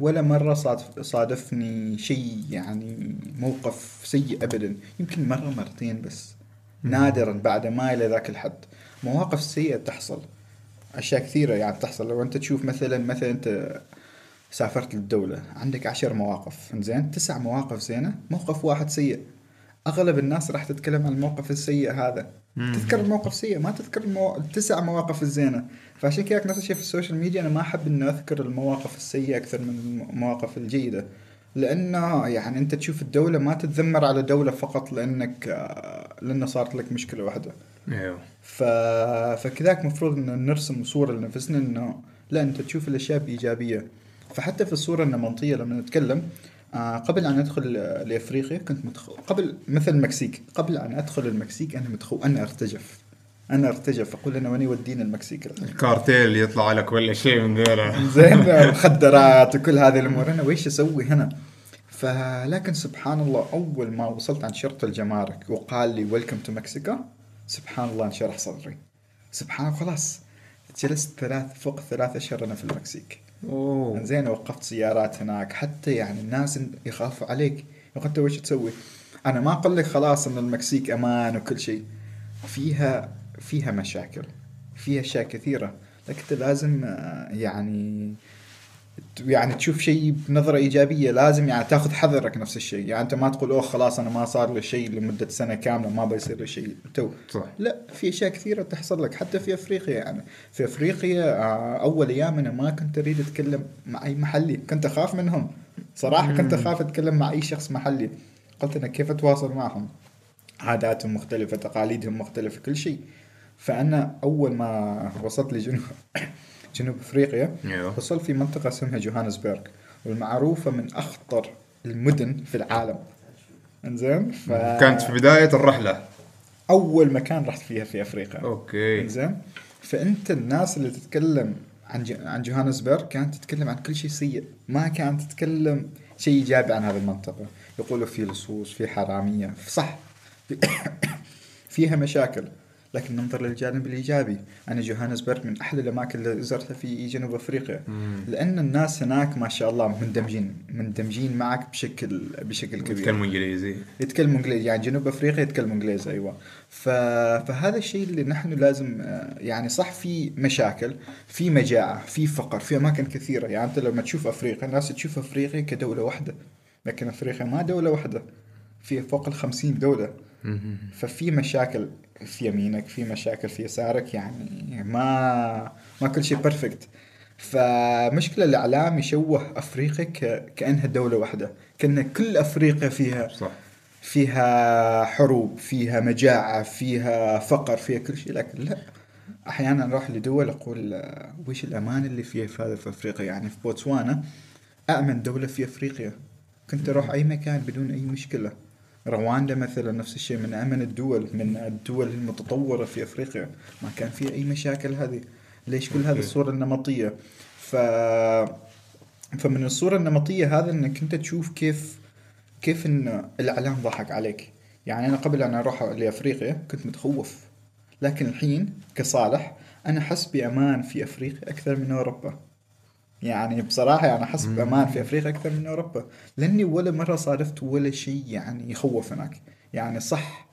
ولا مرة صادفني شيء, يعني موقف سيء أبدا. يمكن مرة مرتين بس, نادرا بعد ما إلى ذاك الحد. مواقف سيئة تحصل, أشياء كثيرة يعني تحصل. لو أنت تشوف مثلا أنت سافرت للدولة عندك 10 مواقف, إنزين, 9 مواقف زينة, موقف واحد سيء. أغلب الناس راح تتكلم عن الموقف السيء هذا. تذكر الموقف السيء, ما تذكر 9 مواقف الزينة. فعشان كده نفس الشيء في السوشيال ميديا, أنا ما أحب إن أذكر المواقف السيئة أكثر من المواقف الجيدة, لأنه يعني أنت تشوف الدولة ما تتذمر على دولة فقط لأن صارت لك مشكلة واحدة. فكذاك مفروض إن نرسم صورة لنفسنا إنه لا, أنت تشوف الأشياء بإيجابية. فحتى في الصورة النمطية لما نتكلم, قبل أن أدخل لأفريقيا كنت قبل مثل المكسيك, قبل أن أدخل المكسيك أنا أرتجف انا ارتجف فقل انا واني ودينا المكسيك الكارتيل يطلع لك ولا شيء من ذولا زين المخدرات وكل هذه الامور. انا ويش اسوي هنا؟ فلكن سبحان الله اول ما وصلت عند شرطة الجمارك وقال لي ويلكم تو مكسيكا سبحان الله انشرح صدري سبحان خلاص. جلست فوق ثلاث اشهر انا في المكسيك. اوه زين. وقفت سيارات هناك حتى يعني الناس يخافوا عليك. وقلت ويش تسوي؟ انا ما اقول لك خلاص ان المكسيك امان وكل شيء، فيها مشاكل، فيها أشياء كثيرة، لكن لازم يعني تشوف شيء بنظرة إيجابية، لازم يعني تأخذ حذرك نفس الشيء، يعني أنت ما تقول أوه خلاص أنا ما صار لي شيء لمدة سنة كاملة ما بيصير لي شيء تو، لا في أشياء كثيرة تحصل لك حتى في أفريقيا. يعني في أفريقيا أول أيام أنا ما كنت أريد أتكلم مع أي محلي، كنت أخاف منهم صراحة، كنت أخاف أتكلم مع أي شخص محلي، قلت أنا كيف أتواصل معهم؟ عاداتهم مختلفة، تقاليدهم مختلفة، كل شيء. فأنا أول ما وصلت لجنوب أفريقيا وصلت في منطقة اسمها جوهانسبرغ، والمعروفة من أخطر المدن في العالم. إنزين. كانت في بداية الرحلة أول مكان رحت فيها في أفريقيا. أوكي. إنزين. فأنت الناس اللي تتكلم عن جوهانسبرغ كانت تتكلم عن كل شيء سيء، ما كانت تتكلم شيء إيجابي عن هذه المنطقة. يقولوا في لصوص، في حرامية، صح. فيها مشاكل، لكن ننظر للجانب الإيجابي. أنا جوهانسبرغ من أحلى الأماكن اللي زرتها في جنوب أفريقيا، لأن الناس هناك ما شاء الله مندمجين معك بشكل كبير. يتكلموا إنجليزي يعني جنوب أفريقيا يتكلموا إنجليزي. أيوة. فهذا الشيء اللي نحن لازم يعني صح، في مشاكل، في مجاعة، في فقر، في أماكن كثيرة. يعني أنت لما تشوف أفريقيا الناس تشوف أفريقيا كدولة واحدة، لكن أفريقيا ما دولة واحدة، فيها فوق 50 دولة. ففي مشاكل في يمينك، في مشاكل في يسارك، يعني ما كل شيء بيرفكت. فمشكلة الإعلام يشوه أفريقيا كأنها دولة واحدة، كأن كل أفريقيا فيها صح، فيها حروب، فيها مجاعة، فيها فقر، فيها كل شيء. لكن لا، أحيانا نروح لدول أقول ويش الأمان اللي فيها في أفريقيا. يعني في بوتسوانا أأمن دولة في أفريقيا، كنت أروح أي مكان بدون أي مشكلة. رواندا مثلا نفس الشيء، من أمن الدول، من الدول المتطورة في أفريقيا، ما كان فيها أي مشاكل. هذه ليش كل هذه الصورة النمطية؟ فمن الصورة النمطية هذا أنك أنت تشوف كيف إن الإعلام ضحك عليك. يعني أنا قبل أن أروح لأفريقيا كنت متخوف، لكن الحين كصالح أنا حس بأمان في أفريقيا أكثر من أوروبا. يعني بصراحة أنا أحس بأمان في أفريقيا أكثر من أوروبا، لأني ولا مرة صادفت ولا شيء يعني يخوف هناك. يعني صح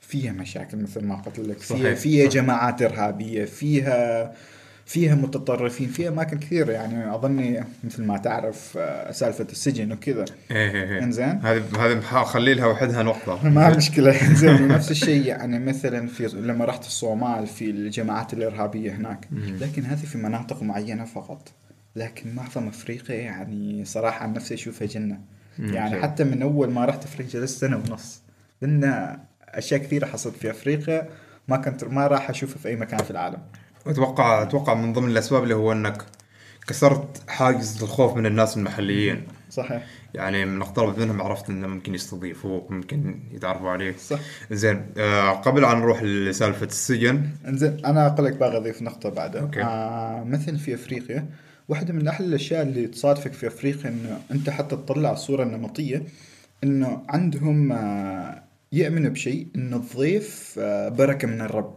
فيها مشاكل مثل ما قلت لك، فيها جماعات إرهابية، فيها متطرفين، فيها أماكن كثيرة. يعني أظني مثل ما تعرف سالفة السجن وكذا. إنزين. هذا خلي لها وحدها نقطة. ما مشكلة. إنزين. نفس الشيء يعني مثلا في لما رحت الصومال في الجماعات الإرهابية هناك، لكن هذه في مناطق معينة فقط. لكن معظم أفريقيا يعني صراحة عن نفسي أشوفها جنة. يعني حتى من أول ما رحت أفريقيا جلست سنة ونص، لأن أشياء كثيرة حصلت في أفريقيا ما راح أشوفها في أي مكان في العالم. أتوقع من ضمن الأسباب اللي هو أنك كسرت حاجز الخوف من الناس المحليين. صحيح. يعني من اقتربت منهم عرفت إنه ممكن يستضيفوك، ممكن يتعرفوا عليك. صح. زين. قبل أن نروح لسالفة السجن. إنزين. أنا أقول لك باغي أضيف نقطة بعدها. مثل في أفريقيا واحدة من أحلى الأشياء اللي تصادفك في أفريقيا إنه أنت حتى تطلع الصورة النمطية، إنه عندهم يؤمنوا بشيء إنه الضيف بركة من الرب.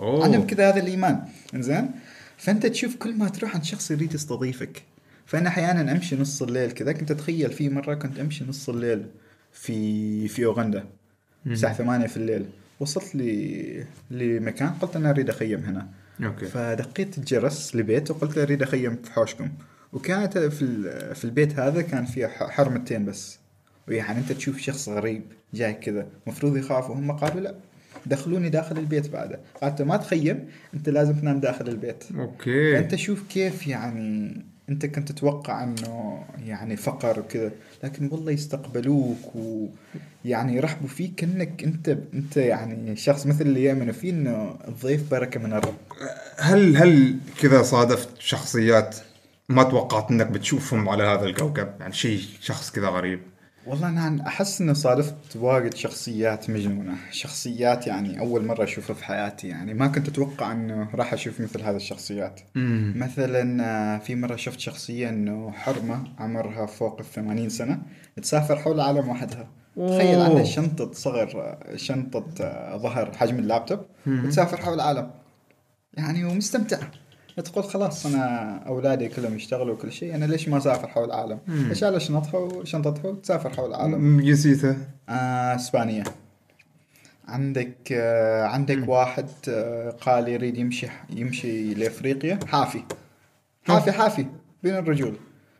عندهم كذا هذا الإيمان. إنزين. فأنت تشوف كل ما تروح عند شخص يريد يستضيفك. فأنا أحيانا أمشي نص الليل كذا، كنت أتخيل في مرة كنت أمشي نص الليل في أوغندا الساعة 8 في الليل، وصلت لمكان قلت أنا أريد أخيم هنا. أوكي. فدقيت الجرس لبيت وقلت أريد أخيم في حوشكم، وكانت في البيت هذا كان فيه حرمتين بس. ويعني أنت تشوف شخص غريب جاي كذا مفروض يخافوا، هم قالوا لا دخلوني داخل البيت. بعده قالت ما تخيم، أنت لازم تنام داخل البيت. أوكي. فأنت شوف كيف يعني أنت كنت تتوقع أنه يعني فقر وكذا، لكن والله يستقبلوك ويعني يرحبوا فيك كأنك أنت يعني شخص مثل اللي يؤمنوا فيه إنه الضيف بركة من الرب. هل كذا صادفت شخصيات ما توقعت إنك بتشوفهم على هذا الكوكب؟ يعني شخص كذا غريب. والله أنا أحس إنه صادفت واجد شخصيات مجنونة، شخصيات يعني أول مرة أشوفها في حياتي، يعني ما كنت أتوقع إنه راح أشوف مثل هذه الشخصيات. مثلا في مرة شفت شخصية إنه حرمة عمرها فوق 80 سنة تسافر حول العالم وحدها. تخيل عندها شنطة صغر، شنطة ظهر حجم اللابتوب، وتسافر حول العالم يعني ومستمتعة. تقول خلاص أنا أولادي كلهم يشتغلوا وكل شيء، أنا ليش ما أسافر حول العالم؟ أشعل شنطها وشنطتها وتسافر حول العالم. جنسيتها إسبانية. عندك واحد قال يريد يمشي لأفريقيا، حافي بدون رجول،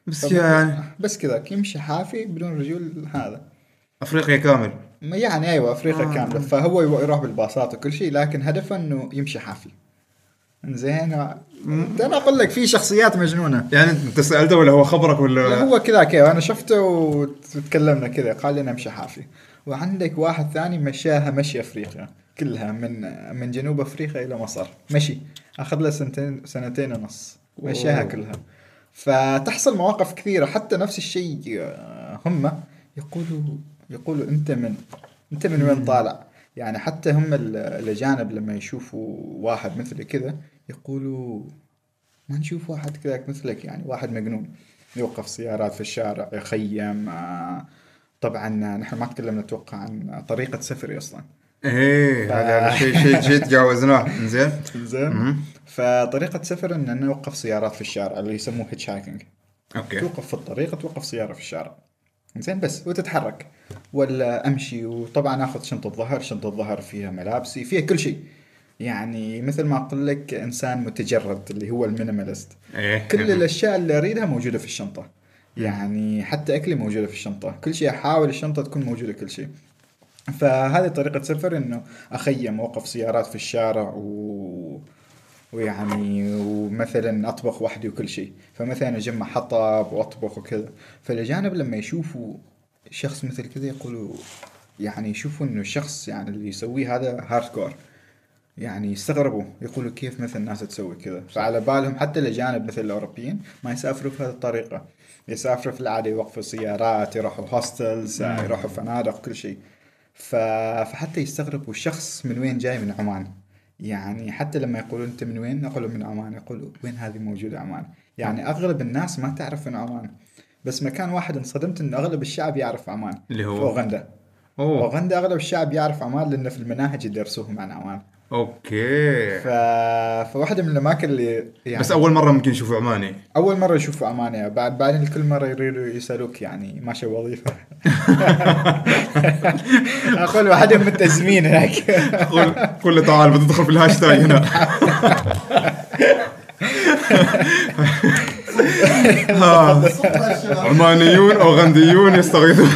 بس يعني بس كذا يمشي حافي بدون رجول. هذا أفريقيا كامل يعني. أيوة أفريقيا كاملة. فهو يروح بالباصات وكل شيء، لكن هدفه إنه يمشي حافي. زين أنا أقول لك في شخصيات مجنونة. يعني أنت سألته ولا هو خبرك ولا هو كذا كذا؟ أنا شفته وتكلمنا كذا، قال لنا مشي حافي. وعندك واحد ثاني مشاها مشي أفريقيا كلها، من جنوب أفريقيا إلى مصر مشي، أخذ له سنتين ونص مشاها كلها. فتحصل مواقف كثيرة. حتى نفس الشيء هم يقولوا أنت من وين طالع؟ يعني حتى هم الأجانب لما يشوفوا واحد مثل كذا يقولوا ما نشوف واحد كذاك مثلك، يعني واحد مجنون يوقف سيارات في الشارع يخيم. طبعا نحن ما تكلمنا نتوقع عن طريقة سفري أصلا. إيه هذا شيء تجاوزناه. إنزين فطريقة سفر إن نوقف سيارات في الشارع اللي يسموه هيتش هايكنج. أوكي. توقف في الطريق، توقف سيارة في الشارع. إنزين بس وتتحرك ولا أمشي. وطبعا أخذ شنطة ظهر فيها ملابسي، فيها كل شيء. يعني مثل ما أقول لك إنسان متجرد اللي هو المينيماليست. كل الأشياء اللي أريدها موجودة في الشنطة، يعني حتى أكلي موجودة في الشنطة، كل شيء. أحاول الشنطة تكون موجودة كل شيء. فهذه طريقة سفر، إنه أخيم وأوقف سيارات في الشارع ويعني ومثلا أطبخ وحدي وكل شيء. فمثلا أجمع حطب وأطبخ وكذا. فالأجانب لما يشوفوا شخص مثل كذا يقولوا، يعني يشوفوا إنه الشخص يعني اللي يسويه هذا هاردكور، يعني يستغربوا يقولوا كيف مثل الناس تسوي كذا. فعلى بالهم حتى الأجانب مثل الأوروبيين ما يسافروا في هذه الطريقة، يسافروا في العادة يوقفوا سيارات، يروحوا هوستلز، يروحوا فنادق، كل شيء. فحتى يستغربوا الشخص من وين جاي، من عمان. يعني حتى لما يقولوا أنت من وين، نقولوا من عمان، يقولوا وين هذه موجودة عمان؟ يعني أغلب الناس ما تعرف من عمان، بس مكان واحد انصدمت إن أغلب الشعب يعرف عمان، اللي هو أوغندا. أوغندا أغلب الشعب يعرف عمان لأن في المناهج يدرسوهم عن عمان. أوكي. فواحدة من الأماكن اللي يعني بس أول مرة ممكن يشوفوا عماني. أول مرة يشوفوا عماني، بعدين كل مرة يريدوا يسألوك يعني ما شو وظيفة. أقول واحدة من التزمين هيك. أقول كل تعال بتدخل في الهاشتاج هنا. عمانيون أوغنديون يستغيثون.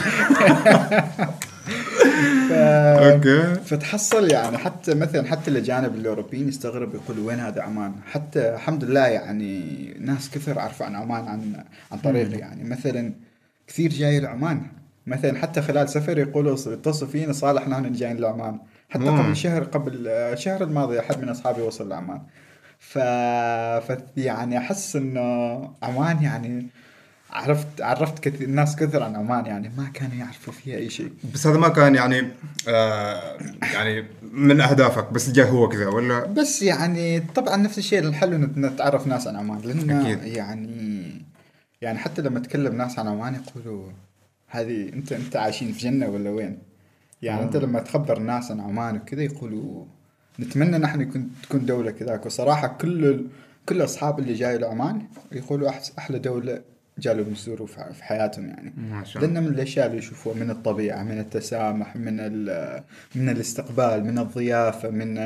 فتحصل يعني حتى مثلا حتى الأجانب الأوروبيين يستغرب يقولوا وين هذا عمان. حتى الحمد لله يعني ناس كثر عارف عن عمان عن طريقي. يعني مثلا كثير جاي لعمان، مثلا حتى خلال سفر يقولوا اتصلوا فينا صالح نحن جايين لعمان. حتى قبل شهر الماضي أحد من أصحابي وصل لعمان. يعني أحس إنه عمان يعني عرفت كثير ناس كثر عن عمان، يعني ما كانوا يعرفوا فيها أي شيء. بس هذا ما كان يعني يعني من أهدافك، بس جاء هو كذا ولا بس يعني؟ طبعا نفس الشيء الحلو نتعرف ناس عن عمان، لأن يعني حتى لما تكلم ناس عن عمان يقولوا هذه أنت عايشين في جنة ولا وين؟ يعني أنت لما تخبر ناس عن عمان وكذا يقولوا نتمنى نحن تكون دولة كذاك. وصراحة كل أصحاب اللي جاي لعمان يقولوا أحلى دولة جالوا يزوروا في حياتهم. يعني لأن من الأشياء اللي يشوفوها، من الطبيعة، من التسامح، من الاستقبال، من الضيافة، من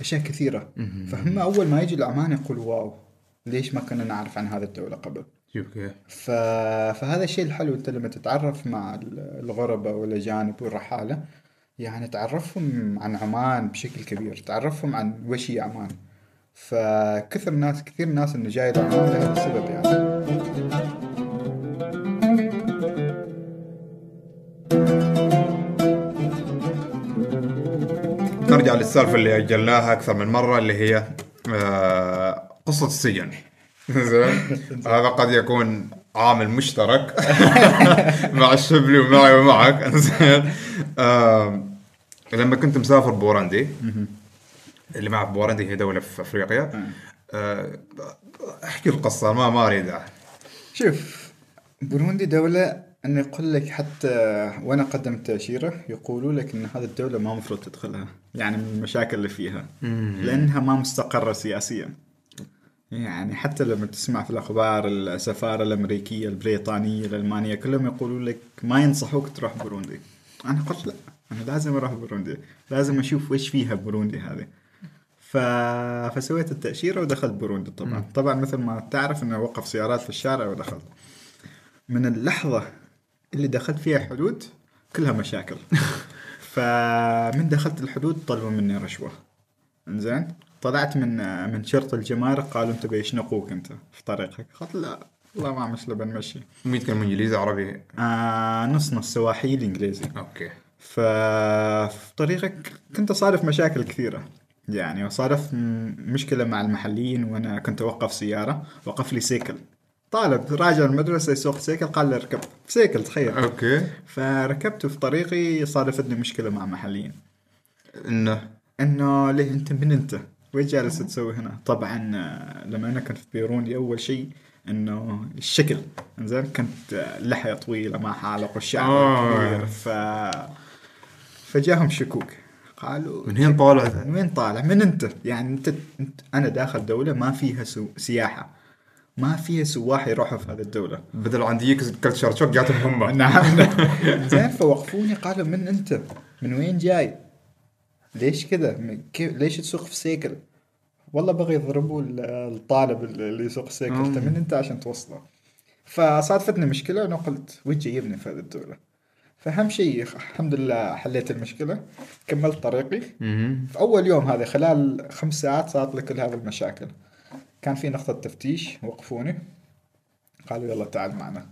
أشياء كثيرة. فهم أول ما يجي لعمان يقول واو ليش ما كنا نعرف عن هذا الدولة قبل. فهذا الشيء الحلو، أنت لما تتعرف مع الغربة والأجانب والرحالة يعني تعرفهم عن عمان بشكل كبير، تعرفهم عن وشي عمان. فكثير ناس إنه جاي لعمان لهذا السبب. يعني نرجع للسالفة اللي أجلناها أكثر من مرة، اللي هي قصة السجن. زين هذا قد يكون عامل مشترك مع الشبلي ومعي ومعك. زين لما كنت مسافر بورندي اللي معه بورندي هي دولة في أفريقيا. أحكي القصة ما أريد. شوف بورندي دولة أن يقول لك حتى وأنا قدمت تأشيرة يقولوا لك أن هذه الدولة ما مفروض تدخلها، يعني من المشاكل اللي فيها لأنها ما مستقرة سياسيا. يعني حتى لما تسمع في الأخبار السفارة الأمريكية البريطانية الألمانية كلهم يقولوا لك ما ينصحوك تروح بوروندي. أنا قلت لا، أنا لازم أروح بوروندي، لازم أشوف وش فيها بوروندي هذه. فسويت التأشيرة ودخلت بوروندي. طبعا مثل ما تعرف أنه وقف سيارات في الشارع ودخلت. من اللحظة اللي دخلت فيها حدود كلها مشاكل. فمن دخلت الحدود طلبوا مني رشوة. إنزين طلعت من شرطة الجمارك قالوا أنت بيشنقوك أنت في طريقك. قلت لا والله ما عمش لبن مشي. يتكلم إنجليزي عربي؟ نص سواحيلي إنجليزي. أوكي. ففي طريقك كنت صارف مشاكل كثيرة، يعني وصارف مشكلة مع المحليين. وأنا كنت أوقف سيارة، وقف لي سيكل، طالب راجع المدرسة يسوق سيكل، قال لي ركب سيكل تخيل. أوكي. فركبته في طريقي صارفتني مشكلة مع محليين إنه ليه أنت من أنت وين جالس تسوي هنا. طبعا لما أنا كنت في بيروندي أول شيء إنه الشكل، إنزين كنت لحية طويلة مع حالق والشعر كبير. فجاهم شكوك قالوا منين طالع وين طالع من أنت، يعني أنت أنا داخل دولة ما فيها سياحة، ما فيها سواح يروحوا في هذه الدولة، بدل عندي كلتشر شوك جاتهم هم. نعم. إنزين فوقفوني قالوا من أنت، من وين جاي، ليش كذا، ليش تسوق في سيكل. والله بغي يضربوا الطالب اللي يسوق سيكل من أنت عشان توصله. فصادفتني مشكلة أنا قلت وين جايبني في هذه الدولة. فأهم شيء الحمد لله حليت المشكلة، كملت طريقي. في أول يوم هذا خلال 5 ساعات صارت لي كل هذه المشاكل. كان في نقطة تفتيش وقفوني قالوا يلا تعال معنا،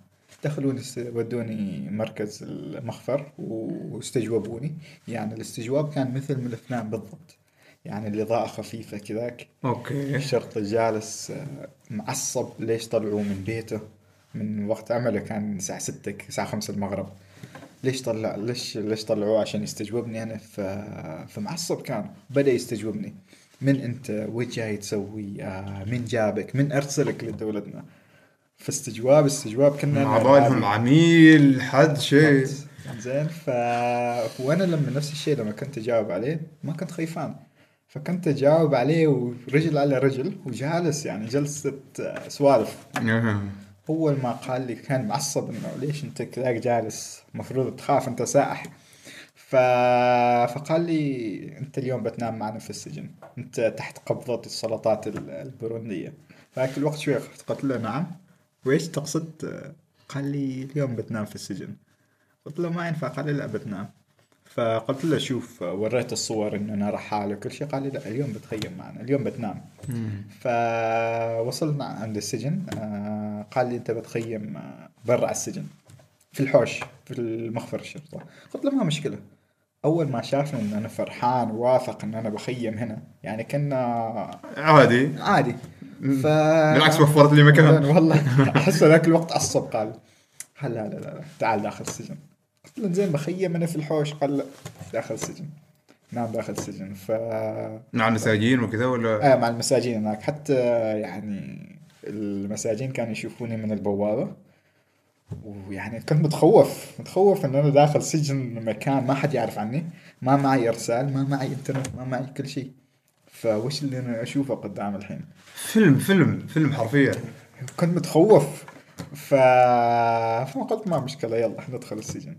دخلوني ودوني مركز المخفر واستجوبوني. يعني الاستجواب كان مثل من الأفلام بالضبط، يعني الإضاءة خفيفة كذاك. أوكي. الشرطي جالس معصب ليش طلعوا من بيته من وقت عمله، كان الساعة 6 الساعة 5 المغرب، ليش طلعوه عشان يستجوبني أنا. فمعصب كان بدأ يستجوبني من أنت وجاي تسوي، من جابك، من أرسلك لدولتنا. فاستجواب كنا عبالهم عميل حد شيء. زين وأنا لما نفس الشيء لما كنت أجاوب عليه ما كنت خيفان، فكنت أجاوب عليه ورجل على رجل وجالس يعني جلسة سوالف. أول ما قال لي كان معصب إنه ليش أنت كذاك جالس، مفروض تخاف أنت سائح. فقال لي أنت اليوم بتنام معنا في السجن، أنت تحت قبضة السلطات البوروندية. فهاك الوقت شوي قلت له نعم وإيش تقصد؟ قال لي اليوم بتنام في السجن. قلت له ما ينفع. قال لي لا بتنام. فقلت له شوف وريت الصور إنه أنا رحال وكل شيء. قال لي لا اليوم بتخيم معنا، اليوم بتنام. فوصلنا عند السجن قال لي أنت بتخيم برا السجن في الحوش في المخفر الشرطة. قلت له ما مشكلة. أول ما شافني إن أنا فرحان واثق إن أنا بخيم هنا، يعني كنا عادي. بالعكس وفرت لي مكان. والله أحس ذاك الوقت عصب. قال لا تعال داخل السجن. قلت له زين بخيم أنا في الحوش. قال لا داخل السجن. نعم داخل السجن. مع المساجين وكذا ولا؟ مع المساجين هناك، حتى يعني المساجين كانوا يشوفوني من البوابة، ويعني كنت متخوف ان انا داخل سجن مكان ما حد يعرف عني، ما معي ارسال، ما معي انترنت، ما معي كل شيء. فوش اللي انا اشوفه قدام الحين؟ فيلم حرفيا. كنت متخوف فقلت ما مشكله يلا ندخل السجن.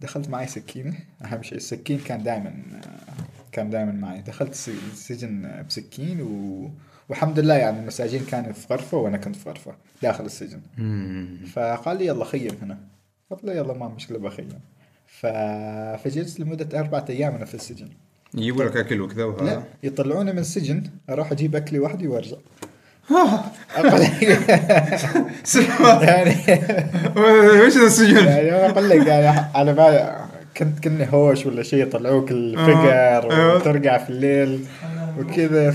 دخلت معي سكينه، اهم شيء السكين كان دائما معي. دخلت السجن بسكين والحمد لله يعني المساجين كانوا في غرفة وأنا كنت في غرفة داخل السجن. فقال لي يلا خيم هنا. قلت له يلا ما مشكلة بخيم. فجلست لمدة 4 أيام أنا في السجن. يجيبوا لك أكل وكذا وها؟ لا يطلعوني من السجن أروح أجيب أكلي وحدي وأرجع. يعني وش السجن؟ يعني أنا أقول لك يعني على بالي كنت هوش ولا شيء، يطلعوك الفقر وترجع في الليل وكذا.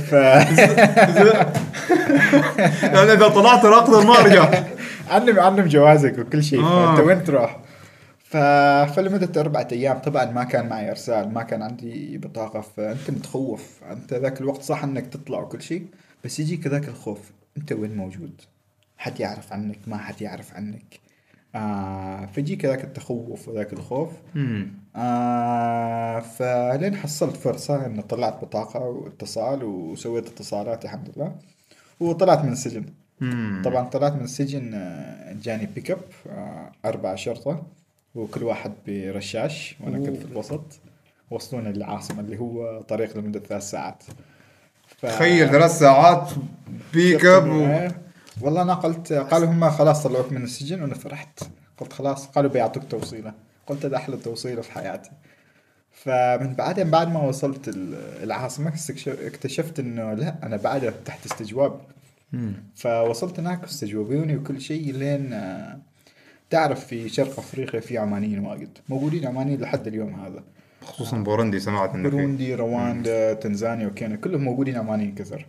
لأن إذا طلعت راقد ما أرجع. علم جوازك وكل شيء. أنت وين تروح؟ فلمدة 4 أيام طبعا ما كان معي أرسال، ما كان عندي بطاقة. فأنت متخوف، أنت ذاك الوقت صح أنك تطلع وكل شيء، بس يجيك ذاك الخوف، أنت وين موجود؟ حد يعرف عنك؟ ما حد يعرف عنك. فجيك ذاك التخوف وذاك الخوف. فلين حصلت فرصة إن طلعت بطاقة واتصال، وسويت اتصالات الحمد لله، وطلعت من السجن. طبعا طلعت من السجن، جاني بيك اب 4 شرطة، وكل واحد برشاش، وأنا كنت في الوسط. وصلونا للعاصمة اللي هو طريق لمدة 3 ساعات. تخيل 3 ساعات بيك اب والله أنا قلت، قالوا هم خلاص طلعوك من السجن، وأنا فرحت قلت خلاص، قالوا بيعطوك توصيلة، قلت هذا أحلى توصيلة في حياتي. فمن بعدين بعد ما وصلت العاصمة اكتشفت إنه لا، أنا بعده تحت استجواب. فوصلت هناك استجوابوني وكل شيء. لين تعرف في شرق أفريقيا في عمانيين واجد موجودين، عمانيين لحد اليوم هذا، خصوصا بوروندي. سمعت إنه بوروندي، رواندا، تنزانيا وكينيا كلهم موجودين عمانيين كثر.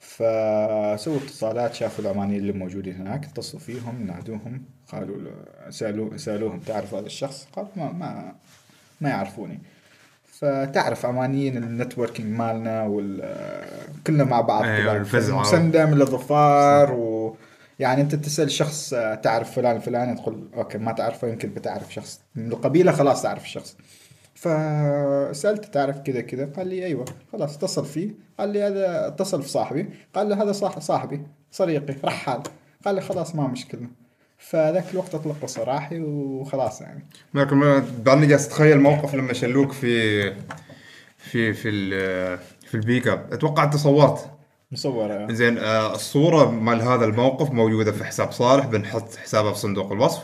فسووا اتصالات، شافوا العمانيين اللي موجودين هناك، اتصلوا فيهم، نادوهم، قالوا سألوهم تعرف هذا الشخص؟ قالوا ما يعرفوني. فتعرف عمانيين النتوركينج مالنا كلنا مع بعض، مسندة من الظفار. ويعني انت تسأل شخص تعرف فلان فلان، تقول اوكي ما تعرفه، يمكن بتعرف شخص من القبيلة، خلاص تعرف الشخص. فسألت تعرف كذا كذا؟ قال لي أيوة. خلاص اتصل فيه، قال لي هذا اتصل في صاحبي، قال لي هذا صاحبي صديقي رحال، قال لي خلاص ما مشكلة. فذاك الوقت أطلق صراحي وخلاص يعني. لكن بعدني جالس أتخيل موقف لما شلوك في البيك اب. أتوقع أنت صورت مصورة زين. الصورة مال هذا الموقف موجودة في حساب صالح، بنحط حسابه في صندوق الوصف.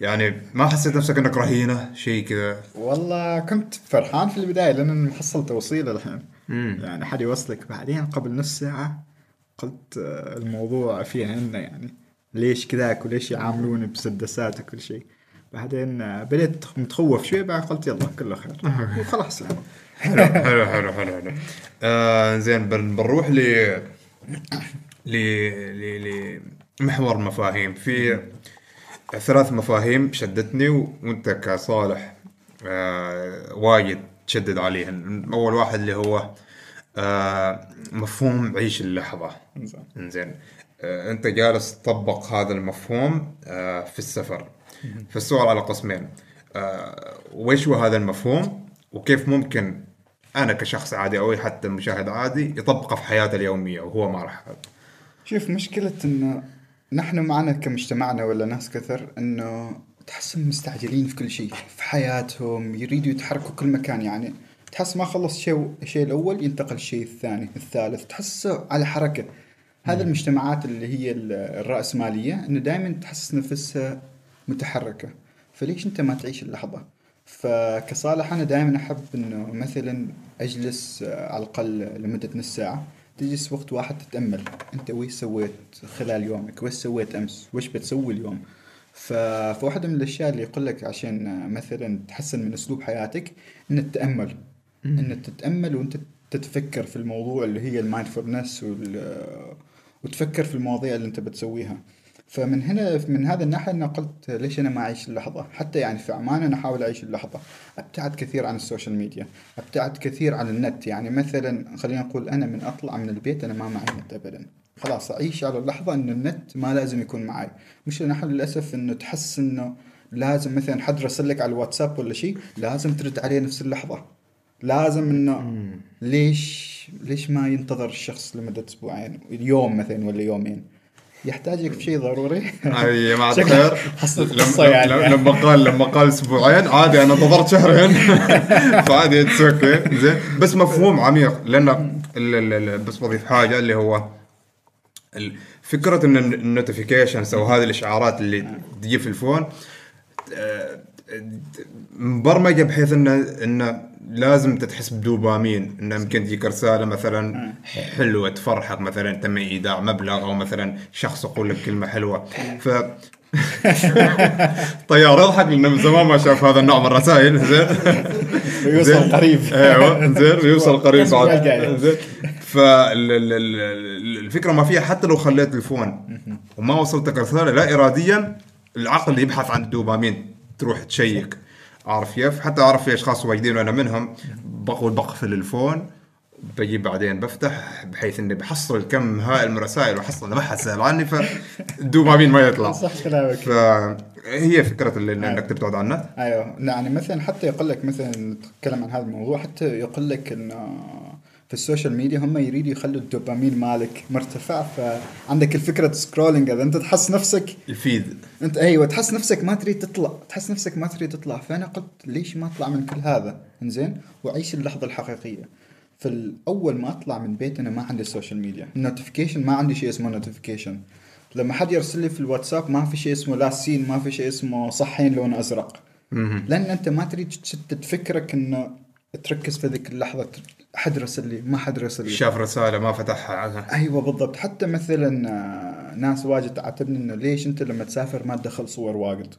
يعني ما حسيت نفسك انك رهينه شيء كذا؟ والله كنت فرحان في البدايه لان حصلت توصيله الحين. يعني حد يوصلك. بعدين قبل نص ساعه قلت الموضوع فيه عنا، يعني ليش كذاك وليش يعاملوني بسدسات وكل شيء. بعدين بديت متخوف شوي، بعد قلت يلا كله خير وخلاص. حلو حلو حلو حلو. زين بنروح ل محور المفاهيم. في 3 مفاهيم شدتني وانت كصالح وايد تشدد عليهن. اول واحد اللي هو مفهوم عيش اللحظة. انزين انت جالس تطبق هذا المفهوم في السفر. فالسؤال على قسمين، ويش هو هذا المفهوم، وكيف ممكن انا كشخص عادي او حتى مشاهد عادي يطبقه في حياته اليومية وهو ما راح. شوف مشكلة ان نحن معنا كمجتمعنا ولا ناس كثر إنه تحسهم مستعجلين في كل شيء في حياتهم، يريدوا يتحركوا كل مكان. يعني تحس ما خلص شيء الأول ينتقل الشيء الثاني الثالث، تحسه على حركة. هذا المجتمعات اللي هي الرأسمالية إنه دائما تحس نفسها متحركة. فليش أنت ما تعيش اللحظة؟ فكصالح أنا دائما أحب إنه مثلا أجلس على الأقل لمدة نص ساعة، تجلس وقت واحد تتأمل أنت ويش سويت خلال يومك، ويش سويت أمس، ويش بتسوي اليوم. فواحدة من الأشياء اللي يقولك عشان مثلا تحسن من أسلوب حياتك أن تتأمل، أن تتأمل وأنت تتفكر في الموضوع اللي هي المايندفولنس، وتفكر في المواضيع اللي أنت بتسويها. فمن هنا من هذا الناحية أنا قلت ليش أنا ما أعيش اللحظة. حتى يعني في عمان أنا أحاول أعيش اللحظة، أبتعد كثير عن السوشيال ميديا، أبتعد كثير عن النت. يعني مثلا خلينا نقول أنا من أطلع من البيت أنا ما معي نت أبدا، خلاص أعيش على اللحظة أن النت ما لازم يكون معي. مش نحن للأسف أنه تحس أنه لازم مثلا حد رسلك على الواتساب ولا شيء لازم ترد عليه نفس اللحظة، لازم أنه ليش ما ينتظر الشخص لمدة أسبوعين يوم مثلا ولا يومين، يحتاجك في شيء ضروري. أي ما أتخير. لما قال أسبوعين عادي، أنا انتظرت شهرين فعادي تسوي زين. بس مفهوم عميق. لأن بس بضيف حاجة اللي هو فكرة إن النوتيفيكيشنز أو هذه الإشعارات اللي تجي في الفون مبرمجة بحيث إن لازم تتحس بدوبامين، إنه ممكن تجيك رسالة مثلاً حلوة تفرحك، مثلاً تم إيداع مبلغ، أو مثلاً شخص يقول لك كلمة حلوة. طيار يضحك لأنه من زمان ما شاف هذا النوع من الرسائل. زين يوصل قريب. أيوة زين يوصل قريب. فالفكرة ما فيها حتى لو خليت الفون وما وصلت كرسالة لا إراديا العقل يبحث عن الدوبامين تروح تشيك عارف كيف. حتى أعرف في أشخاص واجدين وأنا منهم بقول بقفل الفون بجي بعدين بفتح بحيث إني بحصل كم هائل من رسائل وحصل بحث سهل عني فالدوبامين ما يطلع. صح كلامك. هي فكرة اللي انك تبتعد عنها. ايوه يعني مثلا حتى يقلك مثلا تتكلم عن هذا الموضوع حتى يقلك انه في السوشيال ميديا هم يريدوا يخلوا الدوبامين مالك مرتفع فعندك الفكرة سكرولينج هذا انت تحس نفسك الفيد انت ايوه تحس نفسك ما تريد تطلع تحس نفسك ما تريد تطلع. فانا قلت ليش ما اطلع من كل هذا انزين واعيش اللحظة الحقيقية. فالاول ما اطلع من بيت انا ما عندي السوشيال ميديا نوتيفيكيشن ما عندي شيء اسمه نوتيفيكيشن. لما حد يرسل لي في الواتساب ما في شيء اسمه لاسين ما في شيء اسمه صحين لون أزرق لأن أنت ما تريد تشتت فكرك إنه تركز في ذيك اللحظة حد رسل لي ما حد رسل لي شاف رسالة ما فتحها عنها. أيوة بالضبط. حتى مثلا ناس واجد تعاتبني إنه ليش أنت لما تسافر ما تدخل صور واجد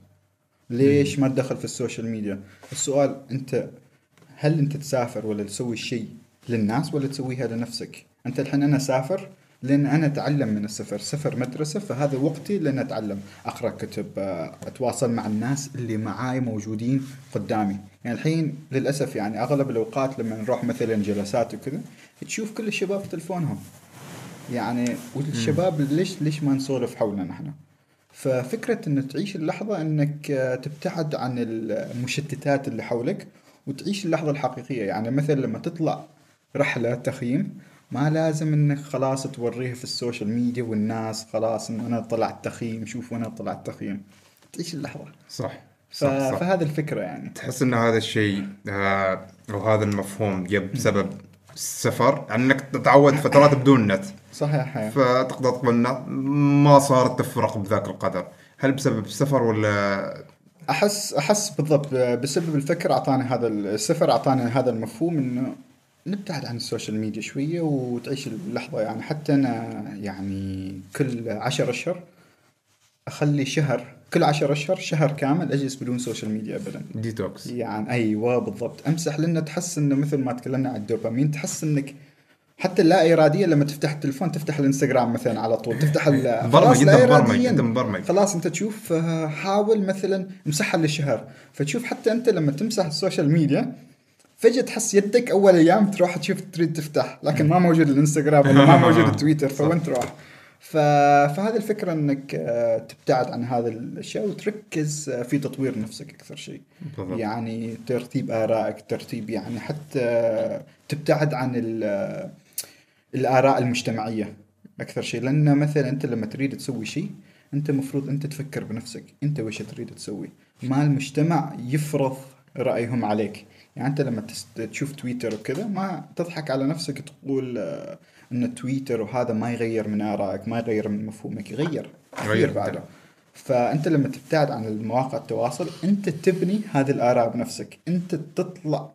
ليش ما تدخل في السوشيال ميديا. السؤال أنت هل أنت تسافر ولا تسوي شيء للناس ولا تسويها لنفسك؟ أنت الحين أنا سافر لأن أنا أتعلم من السفر سفر مدرسة فهذا وقتي لأن أتعلم أقرأ كتب أتواصل مع الناس اللي معاي موجودين قدامي. يعني الحين للأسف يعني أغلب الأوقات لما نروح مثلا جلسات وكذا تشوف كل الشباب في تلفونهم يعني والشباب ليش ما نسولف حولنا نحن. ففكرة أن تعيش اللحظة أنك تبتعد عن المشتتات اللي حولك وتعيش اللحظة الحقيقية. يعني مثلا لما تطلع رحلة تخييم ما لازم انك خلاص توريه في السوشيال ميديا والناس خلاص ان انا طلعت تخييم شوفوا انا طلعت تخييم تعيش اللحظة. صح. فهذا الفكرة يعني تحس ان هذا الشيء وهذا المفهوم جاب سبب السفر انك تتعود فترات بدون نت. صحيح. فتقدر تقولنا ما صارت تفرق بذاك القدر. هل بسبب السفر ولا احس بالضبط بسبب الفكرة اعطاني هذا السفر اعطاني هذا المفهوم انه نبتعد عن السوشيال ميديا شوية وتعيش اللحظة. يعني حتى أنا يعني كل 10 أشهر أخلي شهر كل 10 أشهر شهر كامل أجلس بدون سوشيال ميديا أبدا ديتوكس. يعني أيوة بالضبط أمسح لأنه تحس أنه مثل ما تكلمنا عن الدوبامين تحس أنك حتى لا إرادية لما تفتح التلفون تفتح الإنستغرام مثلا على طول تفتح خلاص خلاص أنت تشوف حاول مثلا امسحها للشهر فتشوف حتى أنت لما تمسح السوشيال ميديا فجأة تحس يدك أول أيام تروح تشوف تريد تفتح لكن ما موجود الإنستغرام ولا ما موجود التويتر فوين تروح. فهذه الفكرة أنك تبتعد عن هذا الشيء وتركز في تطوير نفسك أكثر شيء. يعني ترتيب آرائك ترتيب يعني حتى تبتعد عن الآراء المجتمعية أكثر شيء. لأن مثلا أنت لما تريد تسوي شيء أنت مفروض أنت تفكر بنفسك أنت وش تريد تسوي ما المجتمع يفرض رأيهم عليك. يعني أنت لما تشوف تويتر وكذا ما تضحك على نفسك تقول إن تويتر وهذا ما يغير من آرائك ما يغير من مفهومك يغير بعده. فأنت لما تبتعد عن المواقع التواصل أنت تبني هذه الآراء بنفسك أنت تطلع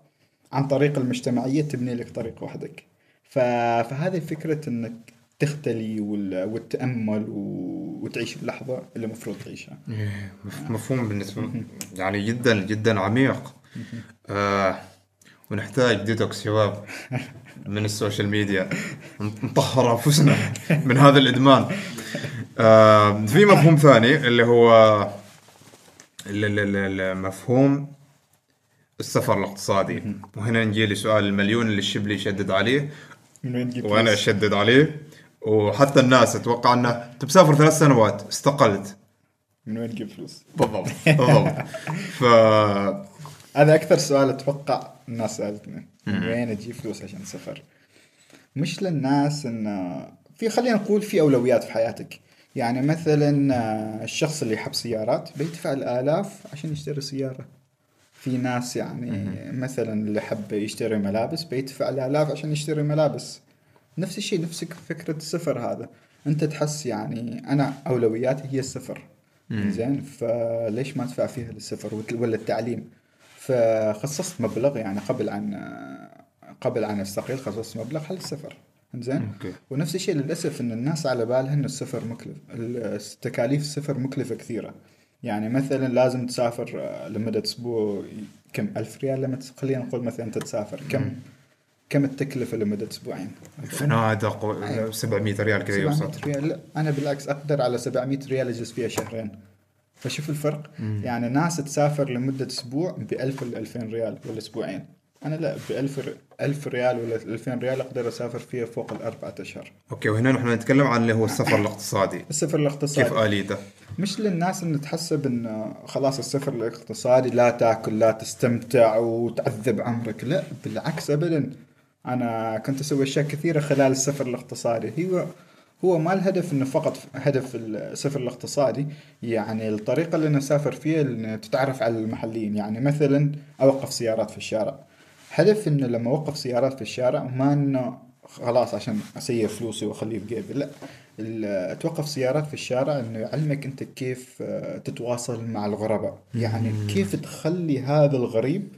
عن طريق المجتمعية تبني لك طريق وحدك. فهذه فكرة إنك تختلي والتأمل وتعيش اللحظة اللي مفروض تعيشها. مفهوم بالنسبة يعني جدا جدا عميق. ونحتاج ديتوكس شباب من السوشيال ميديا نطهر أنفسنا من هذا الإدمان. في مفهوم ثاني اللي هو مفهوم السفر الاقتصادي وهنا نجي لسؤال المليون اللي الشبلي يشدد عليه وأنا أشدد عليه وحتى الناس أتوقع أنه تبسافر 3 سنوات استقلت من وين تجيب فلوس بالضبط. هذا أكثر سؤال أتوقع الناس سألتني وين أجيب فلوس عشان سفر. مش للناس إنه في خلينا نقول في أولويات في حياتك. يعني مثلا الشخص اللي يحب سيارات بيدفع الآلاف عشان يشتري سيارة. في ناس يعني مثلا اللي حب يشتري ملابس بيدفع الآلاف عشان يشتري ملابس. نفس الشيء نفسك فكرة السفر هذا أنت تحس يعني أنا أولوياتي هي السفر زين فليش ما أدفع فيها للسفر ولا التعليم. فخصصت مبلغ يعني قبل عن استقيل خصصت مبلغ على السفر إنزين. ونفس الشيء للأسف إن الناس على بالها إن السفر مكلف التكاليف السفر مكلفة كثيرة. يعني مثلا لازم تسافر لمدة أسبوع كم 1000 ريال لما خلينا نقول مثلا أنت تسافر كم كم التكلفة لمدة أسبوعين؟ فنادق و 700 ريال كذا يوصل. لا أنا بالعكس أقدر على 700 ريال أجلس فيها شهرين. فشوف الفرق. يعني ناس تسافر لمدة أسبوع ب1000 ل2000 ريال ولا أسبوعين. أنا لا ب1000 ريال ولا 2000 ريال أقدر أسافر فيها فوق الأربعة أشهر. أوكي، وهنا نحن نتكلم عن اللي هو السفر الاقتصادي. السفر الاقتصادي. كيف آليته؟ مش للناس إن تحسب إن خلاص السفر الاقتصادي لا تأكل لا تستمتع وتعذب عمرك، لا بالعكس أبدا. أنا كنت أسوي أشياء كثيرة خلال السفر الاقتصادي. هو ما الهدف إنه فقط هدف السفر الاقتصادي، يعني الطريقة اللي نسافر فيها إن تتعرف على المحليين. يعني مثلا أوقف سيارات في الشارع، هدف إنه لما أوقف سيارات في الشارع ما إنه خلاص عشان أسير فلوسي وأخليه في جيبي، لا، توقف سيارات في الشارع إنه يعلمك أنت كيف تتواصل مع الغرباء، يعني كيف تخلي هذا الغريب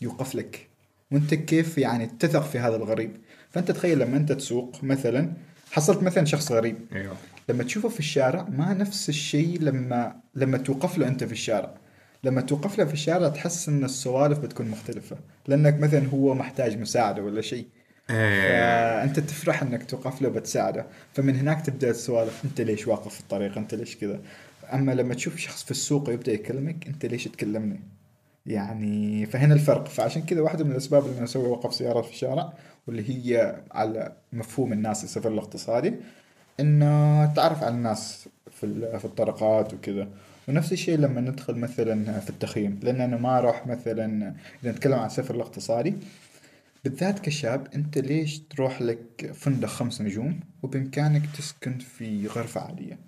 يوقف لك وأنت كيف يعني تثق في هذا الغريب. فأنت تخيل لما أنت تسوق مثلا حصلت مثلا شخص غريب، أيوة، لما تشوفه في الشارع ما نفس الشيء لما توقف له أنت في الشارع. لما توقف له في الشارع تحس إن السوالف بتكون مختلفة، لأنك مثلا هو محتاج مساعدة ولا شيء، أنت تفرح إنك توقف له بتساعده، فمن هناك تبدأ السوالف، أنت ليش واقف في الطريق، أنت ليش كذا. أما لما تشوف شخص في السوق يبدأ يكلمك، أنت ليش تكلمني يعني، فهنا الفرق. فعشان كذا واحدة من الأسباب اللي نسوي وقف سيارات في الشارع، واللي هي على مفهوم الناس السفر الاقتصادي، إنه تعرف على الناس في الطرقات وكذا. ونفس الشيء لما ندخل مثلا في التخييم، لأن أنا ما أروح مثلا إذا نتكلم عن السفر الاقتصادي بالذات كشاب، أنت ليش تروح لك فندق 5 نجوم وبإمكانك تسكن في غرفة عادية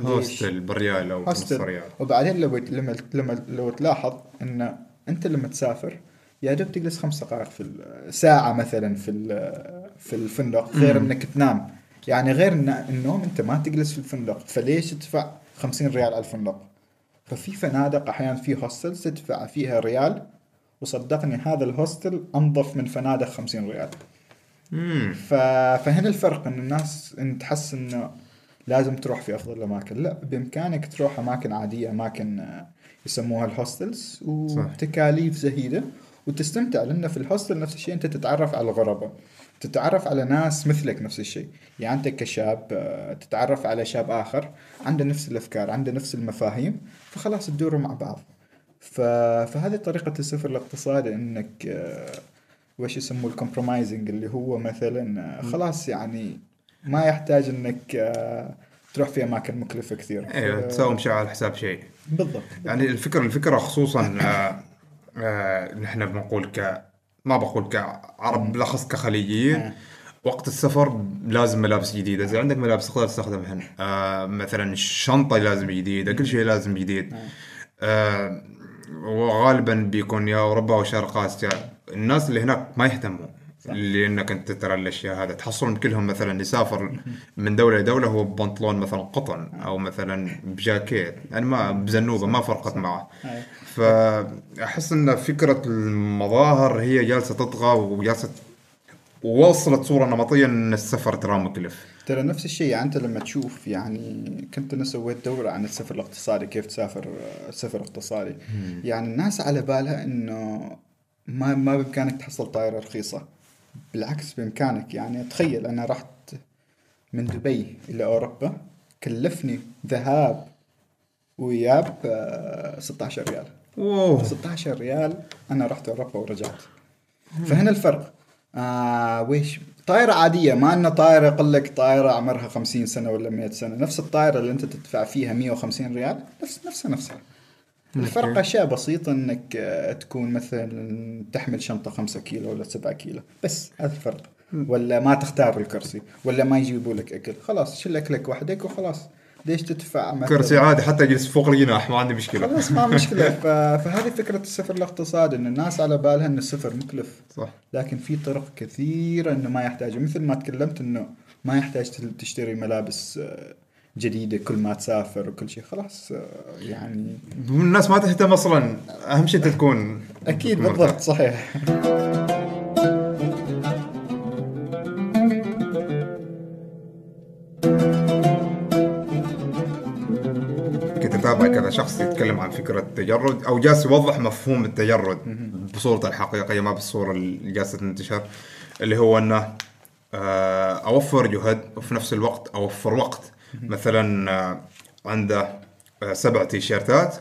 هوستل بريال أو مصريال. وبعدين لو تلاحظ إن أنت لما تسافر يا دوب تجلس 5 دقائق في ساعة مثلا في الفندق، غير إنك تنام، يعني غير إن النوم أنت ما تجلس في الفندق، فليش تدفع 50 ريال على الفندق؟ ففي فنادق أحيانا في هوستل تدفع فيها ريال، وصدقني هذا الهوستل أنظف من فنادق 50 ريال. فهنا الفرق، إن الناس إن تحس إنه لازم تروح في أفضل الأماكن، لا، بإمكانك تروح أماكن عادية، أماكن يسموها الهوستلز، وتكاليف زهيدة وتستمتع، لأن في الهوستل نفس الشيء أنت تتعرف على الغرباء، تتعرف على ناس مثلك نفس الشيء، يعني أنت كشاب تتعرف على شاب آخر عنده نفس الأفكار، عنده نفس المفاهيم، فخلاص تدوروا مع بعض. فهذه طريقة السفر الاقتصادي، إنك وش يسموه الكومبرومايزنج، اللي هو مثلا خلاص يعني ما يحتاج إنك تروح في أماكن مكلفة كثير. أيوة، تساوم شيء على حساب شيء. بالضبط. يعني الفكرة خصوصاً نحن بنقول ما بقول كعرب، بلخص كخليجيين، وقت السفر لازم ملابس جديدة. إذا عندك ملابس تقدر تستخدمهن، مثلاً الشنطة لازم جديدة، كل شيء لازم جديد. وغالباً بيكون يا أوروبا وشرق آسيا الناس اللي هناك ما يهتموا، لأنك أنت ترى الأشياء هذا تحصلون كلهم، مثلا يسافر من دولة لدولة هو ببنطلون مثلا قطن، أو مثلا بجاكيت، يعني ما بزنوبة، ما فرقت معه. فأحس أن فكرة المظاهر هي جالسة تطغى، وجالسة ووصلت صورة نمطية أن السفر ترى مكلف. ترى نفس الشيء، يعني أنت لما تشوف، يعني كنت أنا سويت دورة عن السفر الاقتصادي، كيف تسافر سفر اقتصادي، يعني الناس على بالها أنه ما بإمكانك تحصل طائرة رخيصة، بالعكس بإمكانك. يعني تخيل أنا رحت من دبي إلى أوروبا، كلفني ذهاب وياب 16 ريال. واو. 16 ريال أنا رحت أوروبا ورجعت. فهنا الفرق. ويش طائرة عادية، ما أنه طائرة قلك طائرة عمرها 50 سنة ولا 100 سنة، نفس الطائرة اللي أنت تدفع فيها 150 ريال نفسها. الفرق أشياء بسيطة، إنك تكون مثلا تحمل شنطة 5 كيلو ولا 7 كيلو، بس هذا الفرق، ولا ما تختار الكرسي، ولا ما يجيبوا لك أكل، خلاص شيل أكلك وحدك وخلاص، ليش تدفع كرسي عادي حتى يجلس فوق الجناح، ما عندي مشكلة، خلاص ما مشكلة. فهذه فكرة السفر الاقتصادي، إن الناس على بالها إن السفر مكلف، صح، لكن في طرق كثيرة إنه ما يحتاج، مثل ما تكلمت إنه ما يحتاج تشتري ملابس جديدة كل ما تسافر وكل شيء، خلاص يعني الناس ما تهتم أصلا، أهم شيء تكون أكيد. بالضبط، صحيح. كنت أتابع كذا شخص يتكلم عن فكرة التجرد، أو جالس يوضح مفهوم التجرد بصورته الحقيقية، ما بالصورة اللي جالسة تنتشر. اللي هو أنه أوفر جهد وفي نفس الوقت أوفر وقت. مثلا عنده 7 تيشيرتات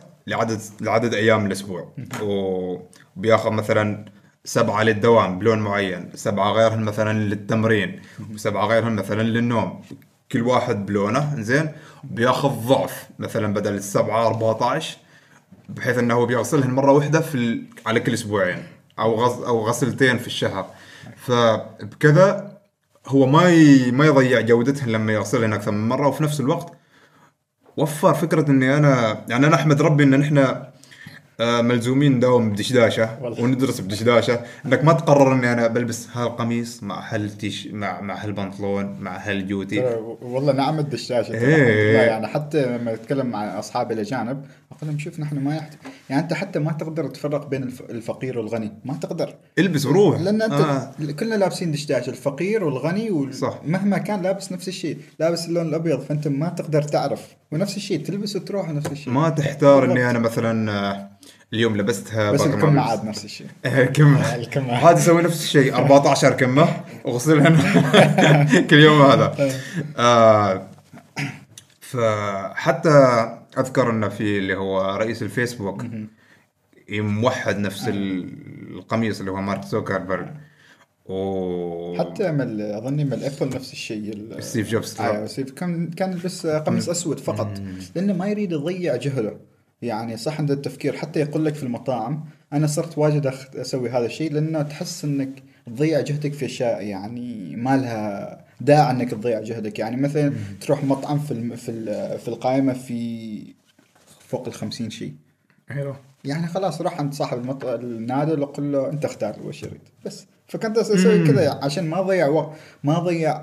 لعدد أيام الأسبوع، وبياخذ مثلا 7 للدوام بلون معين، 7 غيرهم مثلا للتمرين، و7 غيرهم مثلا للنوم، كل واحد بلونه. زين بياخذ ضعف، مثلا بدل 7 14، بحيث انه هو بيغسلهن مره واحده على كل اسبوعين او غسلتين في الشهر. فبكذا هو ما يضيع جودتهن لما يغسلهن اكثر من مره. وفي نفس الوقت وفر فكره اني انا، يعني انا احمد ربي ان احنا ملزومين نداوم بدشداشه وندرس بدشداشه، انك ما تقرر اني انا بلبس هالقميص مع هالتيش مع هالبنطلون مع هالجوتي. والله نعم الدشاشه يعني حتى لما اتكلم مع اصحابي الاجانب اقول لهم شوف نحن ما يعني انت حتى ما تقدر تفرق بين الفقير والغني، ما تقدر البس وروح، لان انت كلنا لابسين دشداشه، الفقير والغني، ومهما كان لابس نفس الشيء، لابس اللون الابيض، فانت ما تقدر تعرف، ونفس الشيء تلبس وتروح نفس الشيء، ما تحتار اني انا مثلا اليوم لبستها بس الكمة عاد نفس الشيء. الكمة هذا يسوي نفس الشيء 14 كمة وغسلهم كل يوم هذا. فحتى أذكر أنه في اللي هو رئيس الفيسبوك يموحد نفس القميص اللي هو مارك زوكربيرغ، وحتى أظن الأبل نفس الشيء، ستيف جوبز كان بس قميص أسود فقط، لأنه ما يريد يضيع جهله. يعني صح عند التفكير، حتى يقول لك في المطاعم أنا صرت واجد أسوي هذا الشيء، لأنه تحس أنك تضيع جهدك في أشياء يعني ما لها داعي أنك تضيع جهدك. يعني مثلا تروح مطعم في القائمة في فوق 50 شيء، يعني خلاص روح عند صاحب النادل وقل له أنت اختار وش يريد بس. فكنت أسوي كذا عشان ما أضيع وقت، ما أضيع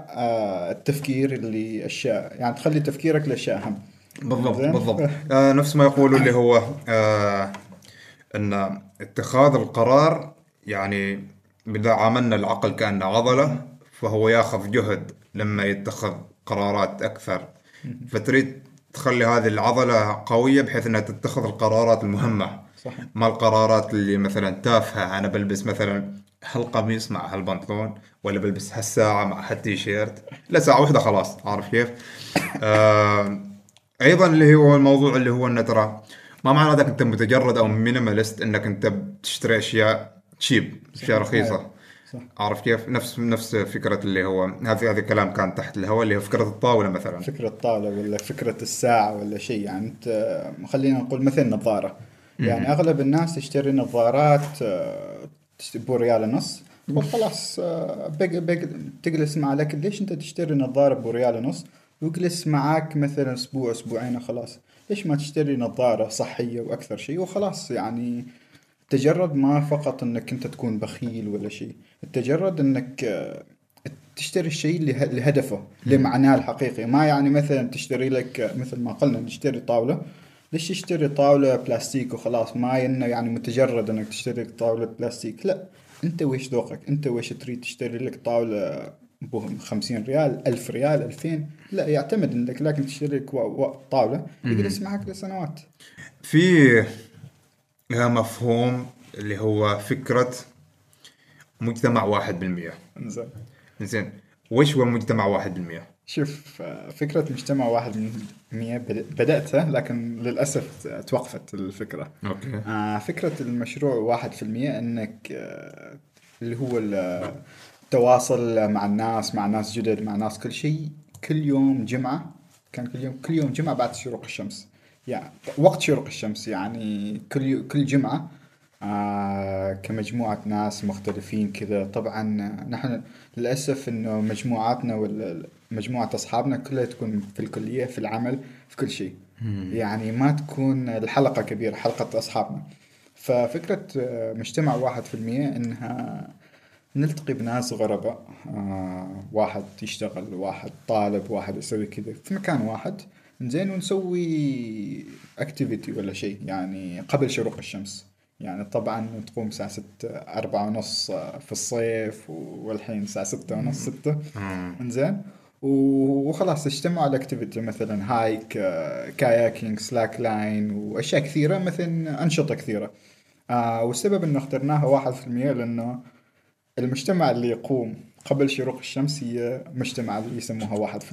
التفكير اللي أشياء، يعني تخلي تفكيرك لأشياء أهم. بالضبط. نفس ما يقولوا اللي هو أن اتخاذ القرار، يعني إذا عاملنا العقل كأنه عضلة فهو يأخذ جهد لما يتخذ قرارات أكثر، فتريد تخلي هذه العضلة قوية بحيث أنها تتخذ القرارات المهمة، ما القرارات اللي مثلا تافهة، أنا بلبس مثلا هالقميص مع هالبنطلون، ولا بلبس هالساعة مع هالتيشيرت، لا ساعة واحدة خلاص، عارف كيف. ايضا اللي هو الموضوع اللي هو ان ترى ما معنى انك انت متجرد او مينيماليست انك انت بتشتري اشياء تشيب، اشياء رخيصه، عارف كيف. نفس فكره اللي هو هذه كلام كان تحت الهواء، اللي هو فكره الطاوله مثلا، فكره الطاوله ولا فكره الساعه ولا شيء. يعني انت خلينا نقول مثلا نظاره، يعني اغلب الناس تشتري نظارات بريال ونص وخلاص، تجلس مع لك ليش انت تشتري نظاره بريال ونص وجلس معاك مثلا أسبوع أسبوعين خلاص، ليش ما تشتري نظارة صحية وأكثر شيء وخلاص. يعني تجرد ما فقط أنك أنت تكون بخيل ولا شيء، تجرد أنك تشتري الشيء لهدفه، لمعناه الحقيقي. ما يعني مثلا تشتري لك مثل ما قلنا تشتري طاولة، ليش تشتري طاولة بلاستيك وخلاص؟ ما يعني متجرد أنك تشتري طاولة بلاستيك، لا، أنت ويش ذوقك، أنت ويش تريد، تشتري لك طاولة 50 ريال 1000 ريال 2000، لا يعتمد انك لكن تشتري طاولة يجلس معك لسنوات. في مفهوم اللي هو فكرة مجتمع 1%. إنزين وش هو مجتمع 1%؟ شوف، فكرة مجتمع 1% بدأتها، لكن للأسف توقفت الفكرة. أوكي. فكرة المشروع 1% إنك اللي هو تواصل مع الناس، مع ناس جدد، مع ناس كل شيء. كل يوم جمعة كان كل يوم جمعة بعد شروق الشمس، يعني وقت شروق الشمس، يعني كل جمعة كمجموعة ناس مختلفين كذا. طبعا نحن للأسف إنه مجموعاتنا والمجموعة أصحابنا كلها تكون في الكلية، في العمل، في كل شيء، يعني ما تكون الحلقة كبيرة، حلقة أصحابنا. ففكرة مجتمع 1% إنها نلتقي بناس غرباء، واحد يشتغل، واحد طالب، واحد يسوي كذا في مكان واحد، إنزين، ونسوي أكتيفيتي ولا شيء يعني قبل شروق الشمس. يعني طبعا تقوم الساعة 4:30 في الصيف، والحين الساعة 5:30 إنزين، وخلاص اجتمعوا على أكتيفيتي مثلا هايك، كاياكينج، سلاك لاين، وأشياء كثيرة، مثلا أنشطة كثيرة. والسبب إنه اخترناها 1% لأنه المجتمع اللي يقوم قبل شروق الشمس هي مجتمع اللي يسموها 1%،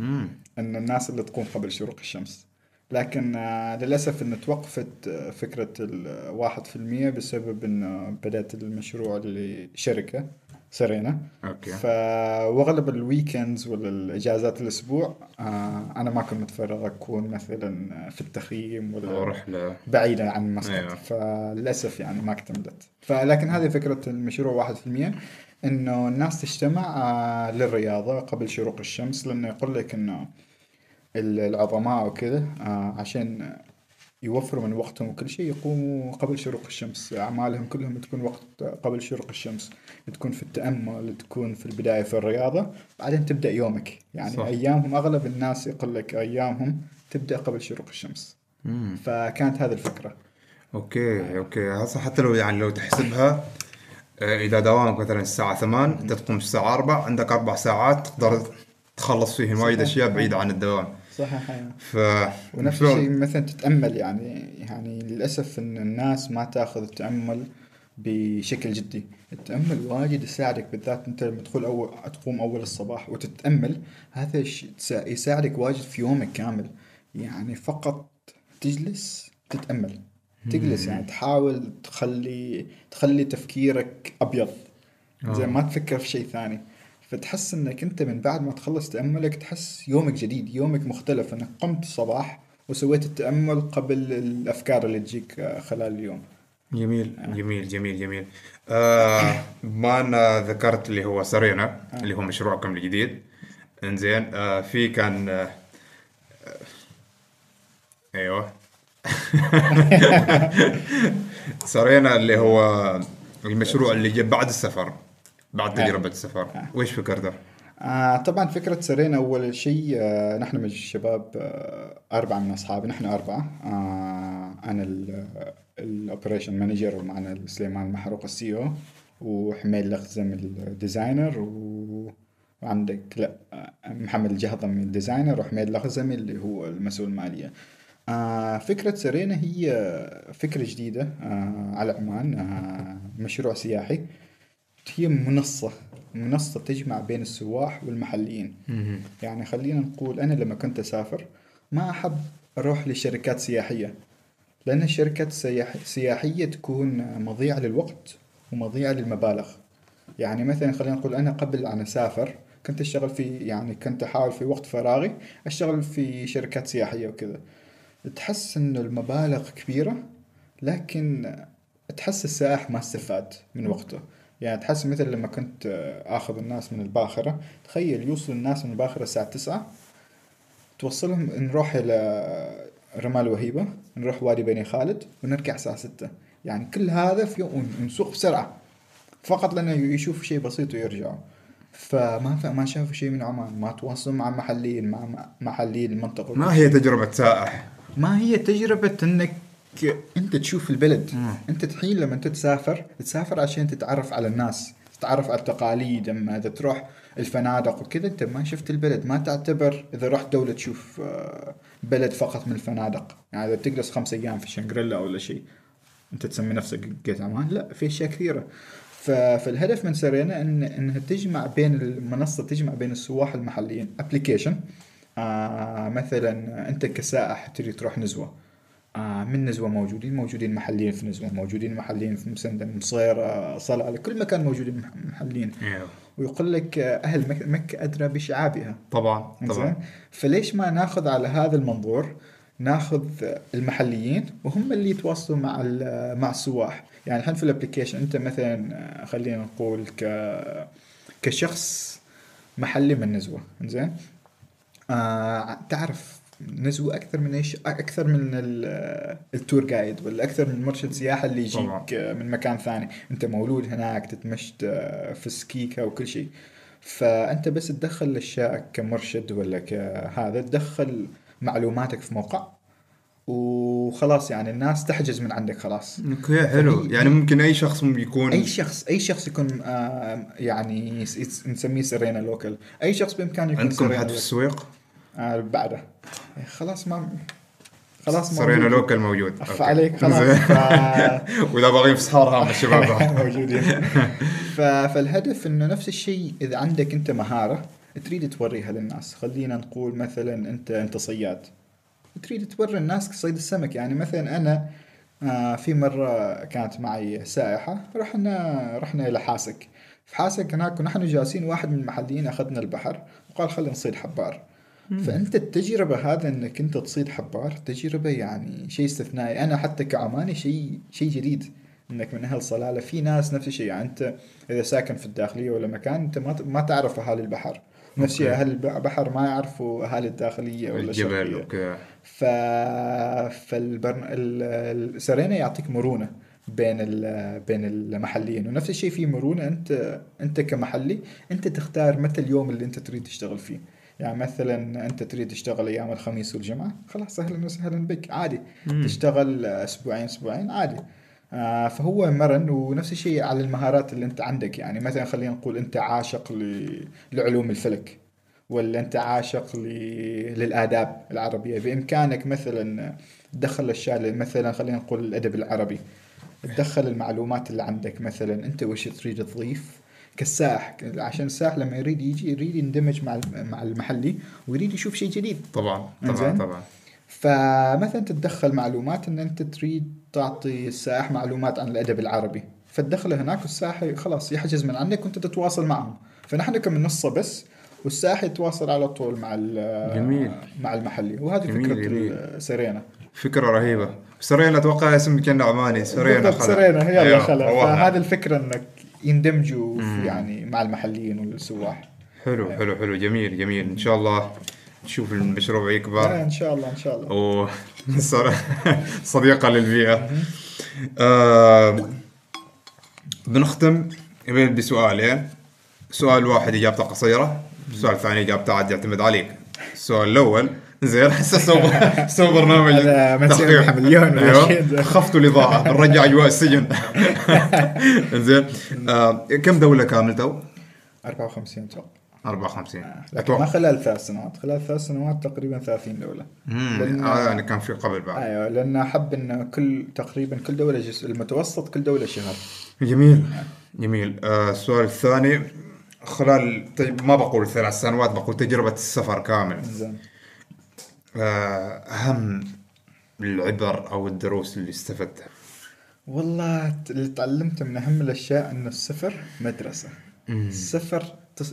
أن الناس اللي تقوم قبل شروق الشمس. لكن للأسف أن توقفت فكرة 1% بسبب أن بدأت المشروع لشركة سارينا، فأغلب الويكندز والإجازات الأسبوع أنا ما كنت متفرغ أكون مثلا في التخييم ولا رحلة بعيدة عن مسقط، فللأسف يعني ما اكتملت. فلكن هذه فكرة المشروع 1%، أنه الناس تجتمع للرياضة قبل شروق الشمس، لأنه يقول لك أنه العظماء وكذا عشان يوفروا من وقتهم وكل شيء يقوموا قبل شروق الشمس. أعمالهم كلهم تكون وقت قبل شروق الشمس، تكون في التأمل، تكون في البداية في الرياضة، بعدين تبدأ يومك يعني صح. أيامهم أغلب الناس يقول لك أيامهم تبدأ قبل شروق الشمس. فكانت هذه الفكرة. أوكي هسه حتى لو يعني لو تحسبها إذا دوامك مثلا الساعة 8 أنت تقوم الساعة 4، عندك 4 ساعات تقدر تخلص فيهم وايد أشياء بعيدة عن الدوام. صحيح. ونفس الشيء مثلا تتأمل، يعني للأسف إن الناس ما تأخذ التأمل بشكل جدي. التأمل واجد يساعدك، بالذات أنت لما تدخل تقوم أول الصباح وتتأمل، هذا يساعدك واجد في يومك كامل. يعني فقط تجلس تتأمل، تجلس يعني تحاول تخلي تفكيرك أبيض، زي ما تفكر في شيء ثاني، فتحس انك انت من بعد ما تخلص تأملك تحس يومك جديد، يومك مختلف، انك قمت الصباح وسويت التأمل قبل الافكار اللي تجيك خلال اليوم. جميل. ما انا ذكرت اللي هو سارينا اللي هو مشروعكم الجديد، انزين في كان ايوه سارينا اللي هو المشروع اللي جاء بعد السفر، بعد تجربة السفر. وإيش فكرته؟ طبعا فكرة سارينا أول شيء نحن من الشباب 4 من أصحابي، نحن 4، أنا الأوبريشن مانجر، ومعنا سليمان محارقة السي او، وحميد لغزم الديزاينر، وعندك محمد الجهاز من الديزاينر، وحميد لغزم اللي هو المسؤول المالية. فكرة سارينا هي فكرة جديدة على عمان، مشروع سياحي، هي منصة تجمع بين السواح والمحليين. يعني خلينا نقول أنا لما كنت أسافر ما أحب أروح لشركات سياحية، لأن الشركات السياحية تكون مضيعة للوقت ومضيعة للمبالغ. يعني مثلا خلينا نقول أنا قبل أن أسافر كنت أشتغل في، يعني كنت أحاول في وقت فراغي أشتغل في شركات سياحية وكذا، تحس أن المبالغ كبيرة، لكن تحس السائح ما استفاد من وقته. يعني تحس مثل لما كنت آخذ الناس من الباخرة، تخيل يوصل الناس من الباخرة الساعة 9، توصلهم نروح إلى رمال وهيبة، نروح وادي بني خالد، ونرجع الساعة 6. يعني كل هذا في يوم، نسوق بسرعة فقط لأنه يشوف شيء بسيط ويرجعوا. فما شافوا شيء من عمان، ما تواصلوا مع محليين، مع محليين المنطقة. ما هي تجربة سائح، ما هي تجربة إنك أنت تشوف البلد. أنت تحين لما أنت تسافر عشان تتعرف على الناس، تتعرف على التقاليد. أما إذا تروح الفنادق وكذا أنت ما شفت البلد، ما تعتبر إذا رحت دولة تشوف بلد فقط من الفنادق. يعني إذا تجلس 5 أيام في شنغريلا ولا شيء أنت تسمي نفسك جيت عمان، لا، في أشياء كثيرة. فالهدف من سارينا أنها تجمع بين المنصة، تجمع بين السواح المحليين. أبليكيشن مثلا أنت كسائح تريد تروح نزوة، من نزوة موجودين محليين في نزوة، موجودين محليين في مسندم، مصير، صلعة، كل مكان موجودين محليين. ويقول لك أهل مكة أدرى بشعابها طبعا. فليش ما ناخذ على هذا المنظور، ناخذ المحليين وهم اللي يتواصلوا مع السواح. يعني الحين في الابليكيشن أنت مثلا خلينا نقول كشخص محلي من نزوة، إنزين تعرف نزوة أكثر من التور جايد، ولا أكثر من مرشد سياحة اللي يجيك من مكان ثاني. أنت مولود هناك، تتمشت في سكيكة وكل شيء، فأنت بس تدخل أشياءك كمرشد ولا كهذا، تدخل معلوماتك في موقع وخلاص. يعني الناس تحجز من عندك خلاص. حلو. يعني ممكن أي شخص يكون، أي شخص يكون يعني نسميه سارينا لوكال. أي شخص بإمكانه يكون. عندكم حد في السويق بعده خلاص ما خلاص صارينا لوكال موجود أف عليك خلاص وإذا باغيين في صحارها مع الشباب موجودين. فالهدف إنه نفس الشيء، إذا عندك أنت مهارة تريد توريها للناس، خلينا نقول مثلا أنت صياد تريد توري الناس كصيد السمك. يعني مثلا أنا في مرة كانت معي سائحة، رحنا إلى حاسك. في حاسك هناك ونحن جالسين واحد من المحليين أخذنا البحر وقال خلينا نصيد حبار. فأنت التجربة هذا أنك أنت تصيد حبار تجربة يعني شيء استثنائي. أنا حتى كعماني شيء جديد أنك من أهل صلالة. في ناس نفس الشيء، يعني أنت إذا ساكن في الداخلية ولا مكان أنت ما تعرف أهالي البحر، نفس الشيء أهل البحر ما يعرفوا أهالي الداخلية ولا الشرقية. سارينا يعطيك مرونة بين المحليين، ونفس الشيء في مرونة أنت كمحلي أنت تختار متى اليوم اللي أنت تريد تشتغل فيه. يعني مثلا أنت تريد تشتغل أيام الخميس والجمعة، خلاص أهلا وسهلا بك عادي. تشتغل أسبوعين عادي. فهو مرن. ونفس الشيء على المهارات اللي أنت عندك، يعني مثلا خلينا نقول أنت عاشق لعلوم الفلك ولا أنت عاشق للآداب العربية، بإمكانك مثلا تدخل الشيء مثلا خلينا نقول الأدب العربي، تدخل المعلومات اللي عندك مثلا أنت وش تريد تضيف كالسائح، عشان السائح لما يريد يندمج مع المحلي ويريد يشوف شيء جديد. طبعا. فمثلا تدخل معلومات أن أنت تريد تعطي السائح معلومات عن الأدب العربي، فتدخله هناك والسائح خلاص يحجز من عندك وأنت تتواصل معهم. فنحن كمنصة بس، والسائح يتواصل على طول مع المحلي. وهذه فكرة سارينا، فكرة رهيبة. سارينا أتوقع اسم كان عماني، سارينا يلا خلاص. فهذه الفكرة أنك يندمجوا يعني مع المحليين والسواح. حلو جميل. إن شاء الله نشوف المشروع يكبر إن شاء الله صديقة للبيئة. بنختم بسؤالين، سؤال واحد إجابته قصيرة، السؤال الثاني إجابته عاد يعتمد عليك. السؤال الأول زين حسه سوى برنامج تحقيق مليون أيوة. خفت الإضاءة نرجع أجواء السجن. زين كم دولة كاملته؟ 54 توقع 54 لكن ما خلال 3 سنوات، خلال 3 سنوات تقريبا 30 دولة. يعني كان في قبل بعد. أيوة، لأن أحب أن تقريبا كل دولة المتوسط كل دولة شهر. جميل. السؤال الثاني، خلال ما بقول 3 سنوات، بقول تجربة السفر كامل. زين، أهم العبر أو الدروس اللي استفدتها؟ والله اللي تعلمت من أهم الأشياء أن السفر مدرسة. السفر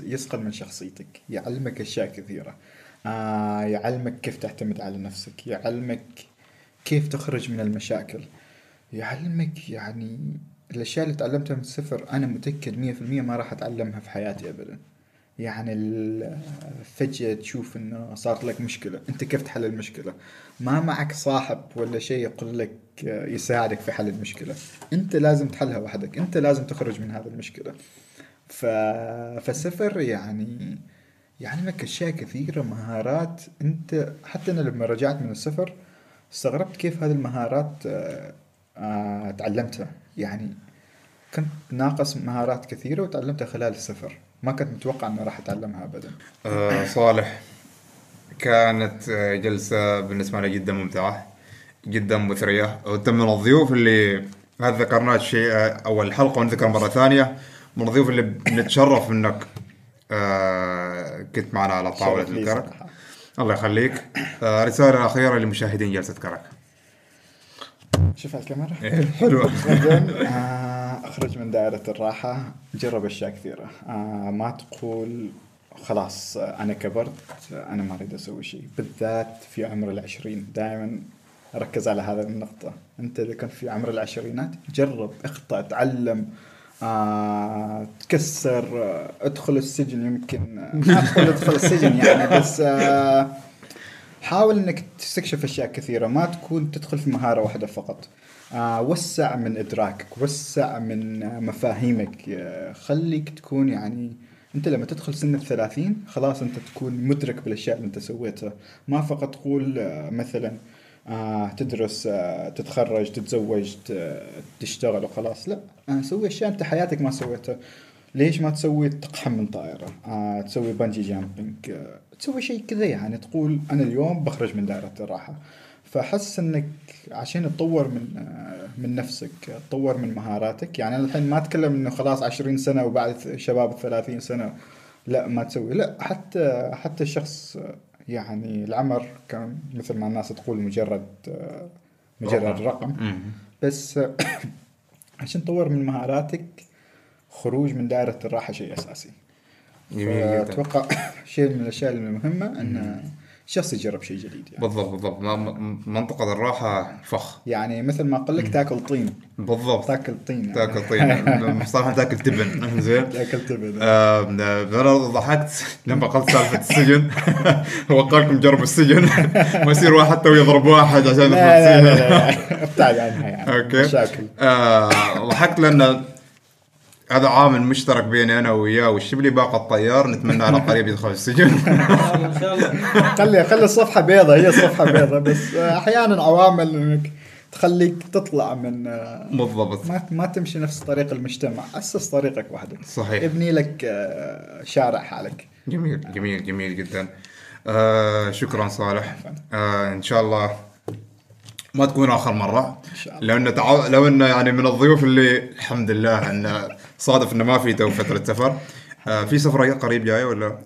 يسقل من شخصيتك، يعلمك أشياء كثيرة. يعلمك كيف تعتمد على نفسك، يعلمك كيف تخرج من المشاكل، يعلمك يعني الأشياء اللي تعلمتها من السفر أنا متأكد 100% ما راح أتعلمها في حياتي أبدا. يعني فجأة تشوف إنه صارت لك مشكلة، أنت كيف تحل المشكلة؟ ما معك صاحب ولا شيء يقول لك يساعدك في حل المشكلة، أنت لازم تحلها وحدك، أنت لازم تخرج من هذه المشكلة. فسفر يعني لك أشياء كثيرة، مهارات. أنت حتى أنا لما رجعت من السفر استغربت كيف هذه المهارات تعلمتها. يعني كنت ناقص مهارات كثيرة وتعلمتها خلال السفر، ما كنت متوقع أنه راح أتعلمها أبدا. صالح، كانت جلسة بالنسبة لي جدا ممتعة، جدا مثرية، وأنت من الضيوف اللي هذا ذكرناه شيء أول حلقة ونذكر مرة ثانية، من الضيوف اللي بنتشرف منك. كنت معنا على طاولة الكرك، الله يخليك. رسالة أخيرة لمشاهدين جلسة كرك. شوف الكاميرا حلوة. أخرج من دائرة الراحة، جرب أشياء كثيرة. ما تقول خلاص أنا كبرت أنا ما أريد أسوي شيء، بالذات في عمر 20. دائما ركز على هذا النقطة، أنت إذا كنت في عمر 20 جرب، اخطأ، تعلم، تكسر، أدخل السجن يمكن ما أدخل السجن يعني، بس حاول أنك تستكشف أشياء كثيرة. ما تكون تدخل في مهارة واحدة فقط. وسع من إدراكك، وسع من مفاهيمك. خليك تكون يعني أنت لما تدخل سن 30 خلاص أنت تكون مدرك بالأشياء اللي أنت سويتها. ما فقط تقول مثلا تدرس، تتخرج، تتزوج، تشتغل وخلاص. لا، سوي أشياء أنت حياتك ما سويتها. ليش ما تسوي تقحم من طائرة، تسوي بانجي جامبينج، تسوي شيء كذا، يعني تقول أنا اليوم بخرج من دائرة الراحة. فحس أنك عشان تطور من نفسك، تطور من مهاراتك. يعني أنا الحين ما أتكلم أنه خلاص 20 سنة وبعد شباب 30 سنة لا ما تسوي، لا، حتى الشخص يعني العمر كان مثل ما الناس تقول مجرد رقم. بس عشان تطور من مهاراتك، خروج من دائرة الراحة شيء أساسي. أتوقع شيء من الأشياء المهمة أن الشخص يجرب شيء جديد. يعني بالضبط منطقة الراحة فخ، يعني مثل ما قلت لك تاكل طين. بالضبط، تاكل طين بصراحة. تاكل تبن، زين، تاكل تبن. أنا ضحكت لما قلت سالفة السجن وقالكم جربوا السجن، ما يصير واحد تو يضرب واحد عشان ابتعد عنها. يعني اوكي، ضحكت لأن هذا عامل مشترك بين أنا وياه والشبلي باقة الطيار. نتمنى على قريب يدخل السجن. إن شاء الله. خلي الصفحة بيضة، هي صفحة بيضة، بس أحيانا عوامل إنك تخليك تطلع من. بالضبط، ما تمشي نفس طريق المجتمع، أسس طريقك وحدك. صحيح، ابني لك شارع حالك. جميل جميل جميل جدا. شكرا صالح. إن شاء الله ما تكون آخر مرة، لو إنه يعني من الضيوف اللي الحمد لله إنه صادف إنه ما في تو فترة سفر. في سفرة قريب جاية ولا؟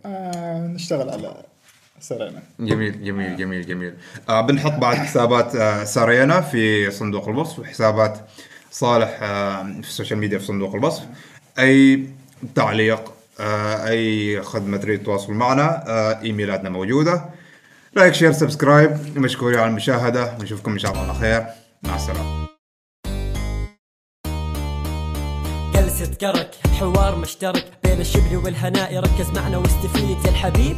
نشتغل على سارينا. جميل جميل جميل جميل. بنحط بعد حسابات سارينا في صندوق الوصف، وحسابات صالح في السوشيال ميديا في صندوق الوصف. أي تعليق، أي خدمة تريد تواصل معنا، إيميلاتنا موجودة. لايك، شير، سبسكرايب. مشكورين على المشاهدة، ونشوفكم إن شاء الله على خير. مع السلامة. جلسة كرك، حوار مشترك بين الشبلي والهناء. ركز معنا واستفيد يا الحبيب.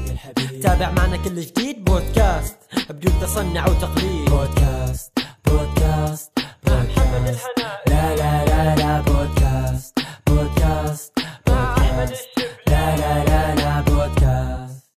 تابع معنا كل جديد. بودكاست بدون تصنع وتقليد. بودكاست مع محمد الجهاز.